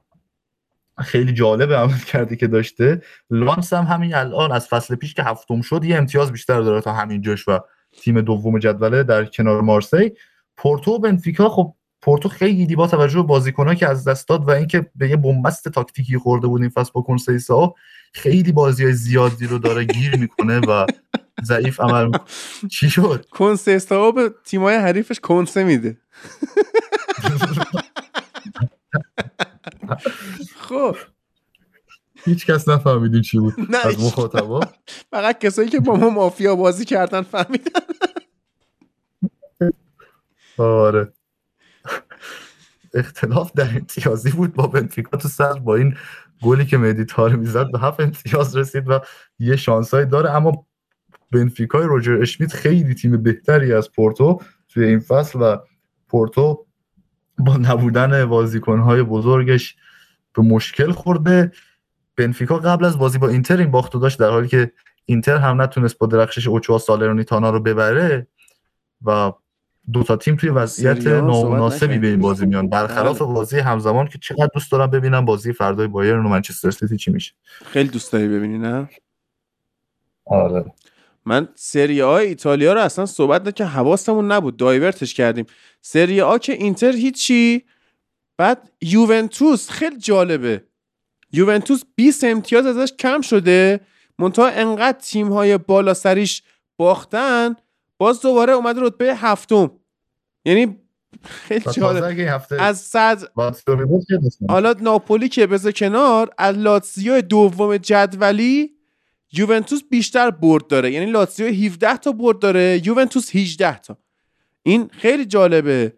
خیلی جالبه عمل کردی که داشته. لانس هم همین الان از فصل پیش که هفتم شد یه امتیاز بیشتر داره تا همین جاش و تیم دوم جدول در کنار مارسی. پورتو و بنفیکا، خب پورتو خیلی با توجه به بازیکن‌ها که از دست داد و اینکه به یه بنبست تاکتیکی خورده بود این فصل با کنسیسا، خیلی بازی‌های زیادی رو داره گیر میکنه و ضعیف عمل میکنه. چی شد؟ کنسیسا به تیم‌های حریفش کنسه میده. خب هیچ کس نفهمیدیم چی بود از مخاطبا، فقط کسایی که با ما مافیا بازی کردن فهمیدن. آره اختلاف در امتیازی بود با بنفیکا تو سر، با این گلی که مهدی طاهر میزد به هفت امتیاز رسید و یه شانسایی داره. اما بنفیکای روجر اشمیت خیلی تیم بهتری از پورتو توی این فصل و پورتو با نبودن بازیکن‌های بزرگش به مشکل خورده. بنفیکا قبل از بازی با اینتر این باختو داشت در حالی که اینتر هم نتونست با درخشش اوچوا سالرنیتانا رو ببره و دو تا تیم توی وضعیت نامناسبی به این بازی میان، برخلاف بازی همزمان که چقدر دوست دارم ببینم بازی فردای بایرن و منچستر سیتی چی میشه. خیلی دوست داری ببینی نه؟ آره من سری آ ایتالیا رو اصلا صحبت نه که حواسمون نبود، دایورتش کردیم. سری آ که اینتر هیچی، بعد یوونتوس خیلی جالبه. یوونتوس بیست امتیاز ازش کم شده، منتها انقدر تیم‌های بالا سریش باختن باز دوباره اومد رتبه هفتم. یعنی خیلی جالب از صد. حالا ناپولی که بذار کنار، از لاتزیو دوم جدولی یوونتوس بیشتر برد داره، یعنی لاتزیو هفده تا برد داره، یوونتوس هجده تا. این خیلی جالبه.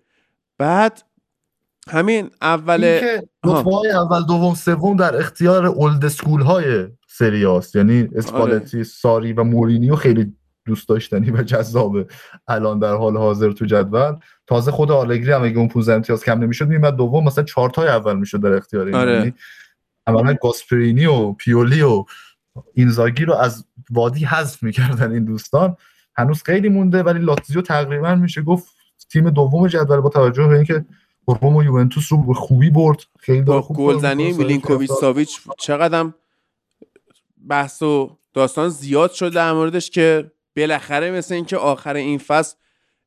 بعد همین اول رتبه‌های اول دوم سوم در اختیار اولد اسکول های سری آ است، یعنی اسپالتی، آره. ساری و مورینیو خیلی دوست داشتنی و جذابه الان در حال حاضر تو جدول. تازه خود آلگری هم اگه اون پانزده امتیاز کم نمیشد میومد دوم، مثلا چهار تا اول میشد در اختیار این. آره. یعنی عملاً گاسپرینی و پیولی و اینزاگی رو از وادی حذف می‌کردن این دوستان، هنوز خیلی مونده. ولی لاتزیو تقریبا میشه گفت تیم دوم جدول با توجه به اینکه روم و یوونتوس رو به خوبی برد، خیلی داره خوب گلزنی میلینکوویچ ساویچ چقدرم بحث و داستان زیاد شد در موردش که بالاخره مثل اینکه آخر این فصل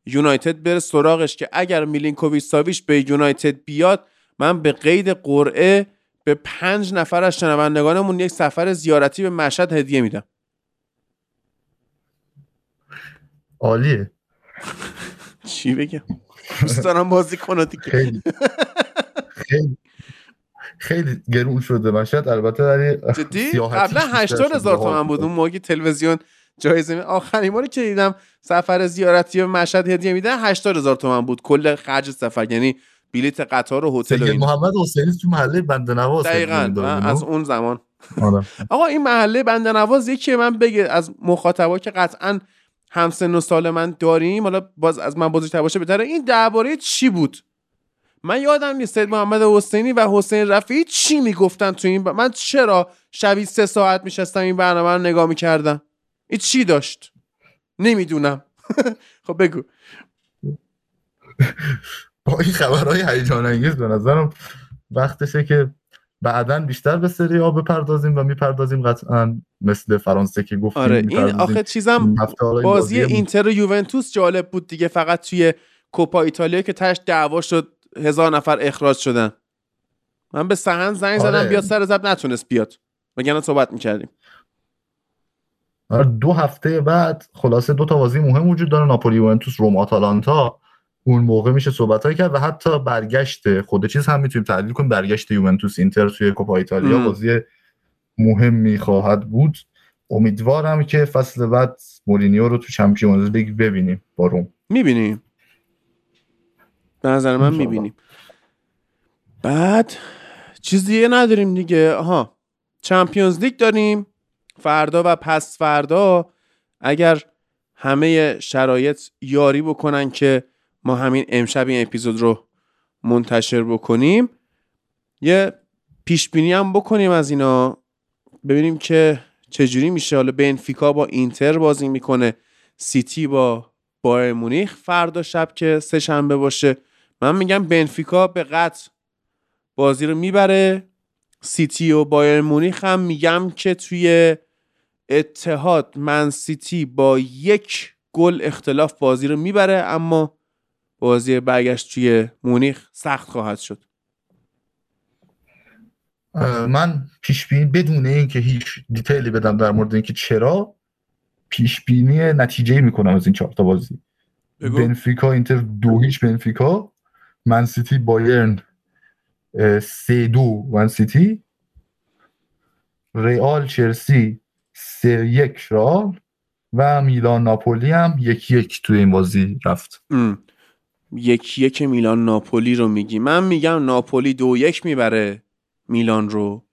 یونایتد بره سراغش، که اگر میلینکوویچ ساویچ به یونایتد بیاد من به قید قرعه به پنج نفر از شنوندگانمون یک سفر زیارتی به مشهد هدیه میدم. عالیه. چی بگم؟ دوست دارم بازی کنه دیگه. خیلی خیلی خیلی گرون شده مشهد. البته ولی جدی قبلا هشتاد هزار تومان بود اون موقع تلویزیون جایزه. آخرین باری که دیدم سفر زیارتی به مشهد هدیه میدن هشتاد هزار تومان بود کل خرج سفر، یعنی بلیت قطار و هتل و این. محمد حسینی تو محله بنده‌نواز دقیقاً از اون زمان. آقا این محله بنده‌نواز یکی من بگه از مخاطبا که قطعاً همسن و سال من داریم، حالا باز از من بزرگتر باشه بهتره، این درباره چی بود؟ من یادم نیست سید محمد حسینی و حسین رفیعی چی میگفتن تو این ب... من چرا شبی سه ساعت میشستم این برنامه رو نگاه میکردم؟ این چی داشت؟ نمیدونم. خب بگو. با این خبرهای هیجان انگیز به نظرم وقتشه که بعداً بیشتر به سری آ بپردازیم و میپردازیم قطعاً، مثل فرانسه که گفتیم. آره این آخه چیزم بازی, بازی اینتر و یوونتوس جالب بود دیگه، فقط توی کوپا ایتالیا که تاش دعوا شد هزار نفر اخراج شدن. من به سهن زنگ زدم آره. بیاد سر زب نتونست بیاد، وگرنه صحبت می‌کردیم. آره دو هفته بعد خلاصه دو تا بازی مهم وجود داره، ناپولی یوونتوس، روم آتالانتا. اون موقع میشه صحبتایی کرد و حتی برگشت خود چیز هم میتونیم تحلیل کنیم، برگشت یوونتوس اینتر توی کوپا ایتالیا بازی مهمی خواهد بود. امیدوارم که فصل بعد مورینیو رو تو چمپیونز لیگ ببینیم با روم. میبینیم به نظر من میبینیم. بعد چیز دیگه نداریم دیگه. آها چمپیونز لیگ داریم فردا و پس فردا، اگر همه شرایط یاری بکنن که ما همین امشب این اپیزود رو منتشر بکنیم، یه پیشبینی هم بکنیم از اینا ببینیم که چجوری میشه. حالا بنفیکا با اینتر بازی میکنه، سیتی با بایر مونیخ فردا شب که سه شنبه باشه. من میگم بنفیکا به قطع بازی رو میبره. سیتی و بایر مونیخ هم میگم که توی اتحاد من سیتی با یک گل اختلاف بازی رو میبره، اما بازی برگشت توی مونیخ سخت خواهد شد. من پیشبینی بدون اینکه هیچ دیتیلی بدم در مورد اینکه چرا، پیشبینی نتیجه میکنم از این چهار تا بازی. بنفیکا اینتر دو هیچ بنفیکا، من سیتی بایرن سه دو من سیتی، رئال چلسی سه یک رئال و میلان ناپولی هم یک یک توی این بازی رفت. ام. یکیه که میلان ناپولی رو میگی. من میگم ناپولی دو یک میبره میلان رو.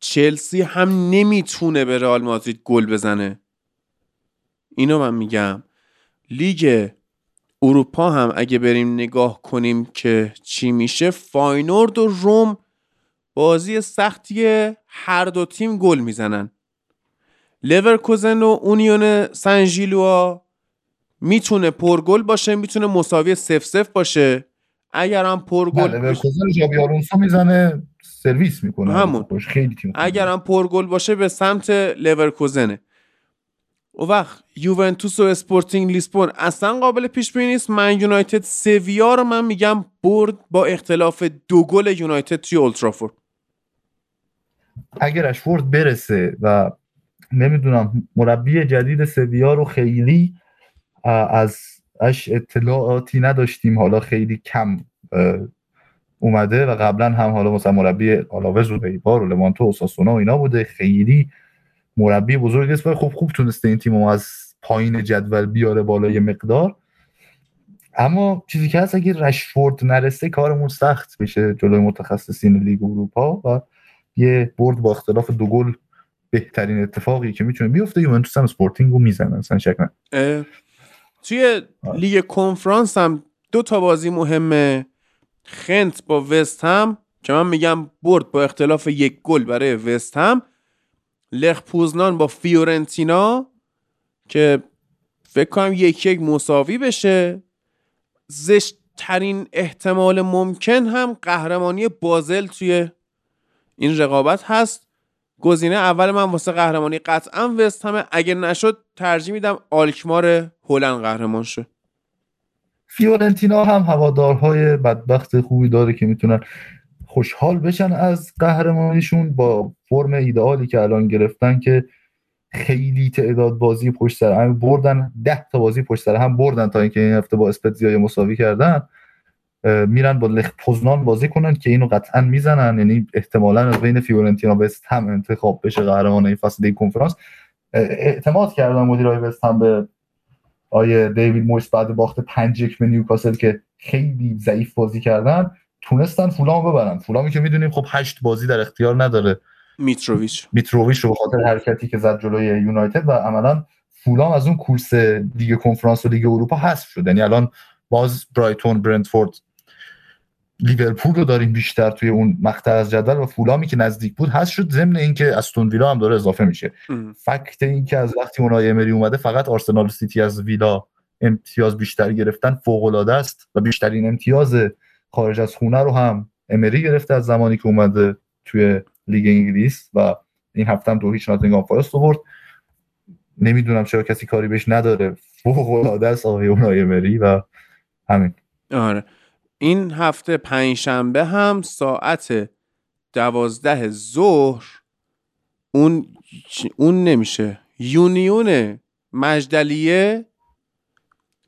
چلسی هم نمیتونه به رئال مادرید گل بزنه، اینو من میگم. لیگ اروپا هم اگه بریم نگاه کنیم که چی میشه، فاینورد و روم بازی سختیه، هر دو تیم گل میزنن. لیورکوزن و اونیون سن ژیلوا میتونه پرگل باشه، میتونه مساوی صفر صفر باشه. اگر هم پرگل بله لیورکوزن جابی آلونسو میزنه سرویس میکنه همون خیلی تیم. اگر هم پرگل باشه به سمت لیورکوزنه. اون وقت یوونتوس و اسپورتینگ لیسبون اصلا قابل پیش بینی نیست. من یونایتد سویا رو من میگم برد با اختلاف دو گل یونایتد توی اولترافورد. اگر اشفورد برسه و نمیدونم مربی جدید سویا رو خیلی از اش اطلاعاتی نداشتیم، حالا خیلی کم اومده و قبلا هم حالا مثلا مربی آلاوز و بیبار و لوانتو و ساسونا و اینا بوده، خیلی مربی بزرگ است ولی خوب خوب تونسته این تیمو از پایین جدول بیاره بالای مقدار. اما چیزی که هست اگه رشفورد نرسه کارمون سخت میشه جلوی متخصصین لیگ اروپا و یه برد با اختلاف دو گل بهترین اتفاقی که میتونه بیفته. یوونتوس هم اسپورتینگو میزنه اصلا شک نه. توی لیگ کنفرانس هم دو تا بازی مهمه، خنت با وست هم که من میگم برد با اختلاف یک گل برای وست هم لخ پوزنان با فیورنتینا که فکر کنم یک یک مساوی بشه. زشت ترین احتمال ممکن هم قهرمانی بازل توی این رقابت هست. گزینه اول من واسه قهرمانی قطعا وست همه، اگر نشد ترجیح میدم آلکمار هلند قهرمان شه. فیورنتینا هم هوادارهای بدبخت خوبی داره که میتونن خوشحال بشن از قهرمانیشون با فرم ایدئالی که الان گرفتن، که خیلی تعداد بازی پشت سر هم بردن، ده تا بازی پشت سر هم بردن تا اینکه این هفته با اسپتزیا مساوی کردن. میرن با لخ پوزنان بازی کنن که اینو قطعا میزنن، یعنی احتمالاً از بین فیورنتینا وست هم انتخاب بشه قهرمان این فصل لیگ کنفرانس. اعتماد کردن مدیرای وست هم به آیه دیوید مویس بعد باخت پنج یک به نیوکاسل که خیلی ضعیف بازی کردن، تونستن فولامو ببرن. فولامی که میدونیم خب هشت بازی در اختیار نداره. میتروویچ میتروویچ رو به خاطر حرکتی که زد جلوی یونایتد و عملاً فولام از اون کورس لیگ کنفرانس و لیگ اروپا حذف شد. یعنی الان باز برایتون، برنتفورد، لیورپول رو داریم بیشتر توی اون مقطع از جدول و فولامی که نزدیک بود حذف شد، ضمن اینکه استون ویلا هم داره اضافه میشه. فکت اینکه از وقتی اونای امری اومده فقط آرسنال و سیتی از ویلا امتیاز بیشتر گرفتن فوق العاده است و بیشترین امتیاز خارج از خونه رو هم امری گرفته از زمانی که اومده توی لیگ انگلیس و این هفته هم دو هیچ ناتینگهام فارست رو برد. نمیدونم چرا کسی کاری بهش نداره، فوق العاده است آقای اونای امری. و همین. آره این هفته پنجشنبه هم ساعت دوازده ظهر اون اون نمیشه، یونیون مجدلیه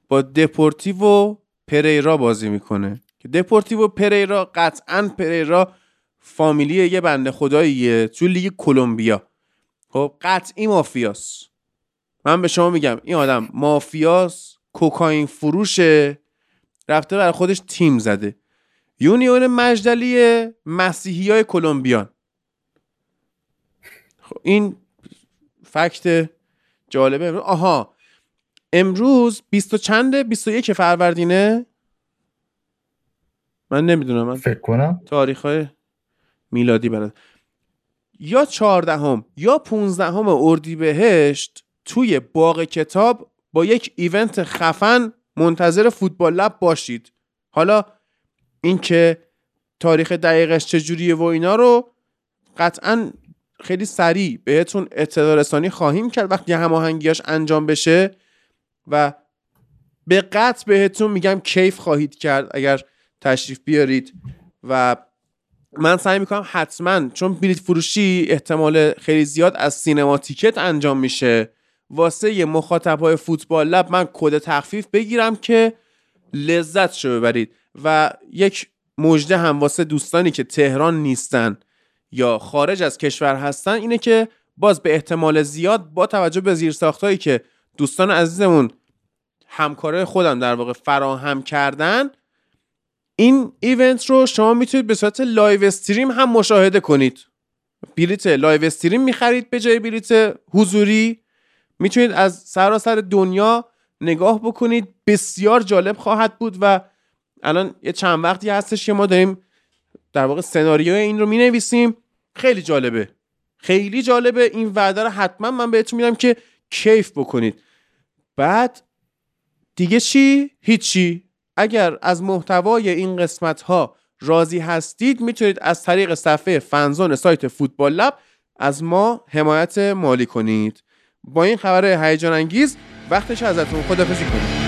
با دپورتیو پریرا بازی میکنه که دپورتیو پریرا قطعاً پریرا فامیلی یه بنده خداییه تو لیگ کلمبیا، خب قطعی مافیاس. من به شما میگم این آدم مافیاس، کوکائین فروشه، رفته برای خودش تیم زده. یونیون مجدلیه مسیحیای کلمبیان. خب این فکت جالبه. امروز آها امروز بیست و چنده، بیست و یک فروردینه، من نمیدونم، من فکر کنم تاریخ‌های میلادی برد یا چهاردهم یا پونزدهم اردیبهشت توی باغ کتاب با یک ایونت خفن منتظر فوتبال لب باشید. حالا این که تاریخ دقیقش چجوریه و اینا رو قطعا خیلی سریع بهتون اطلاع رسانی خواهیم کرد وقتی هماهنگیاش انجام بشه و به قطع بهتون میگم کیف خواهید کرد اگر تشریف بیارید. و من سعی میکنم حتما، چون بلیط فروشی احتمال خیلی زیاد از سینما تیکت انجام میشه، واسه مخاطبای فوتبال لب من کد تخفیف بگیرم که لذت شو ببرید. و یک مژده هم واسه دوستانی که تهران نیستن یا خارج از کشور هستن اینه که باز به احتمال زیاد با توجه به زیرساختایی که دوستان عزیزمون همکارای خودم در واقع فراهم کردن، این ایونت رو شما میتونید به صورت لایو استریم هم مشاهده کنید. بلیت لایو استریم میخرید به جای بلیت حضوری، میتونید از سراسر دنیا نگاه بکنید. بسیار جالب خواهد بود و الان یه چند وقتی هستش که ما داریم در واقع سناریوی این رو مینویسیم. خیلی جالبه، خیلی جالبه. این وعده رو حتما من بهتون میدم که کیف بکنید. بعد دیگه چی؟ هیچی. اگر از محتوای این قسمت ها راضی هستید میتونید از طریق صفحه فنزون سایت فوتبال لب از ما حمایت مالی کنید. با این خبر هیجان انگیز وقتش ازتون خداحافظی کنید.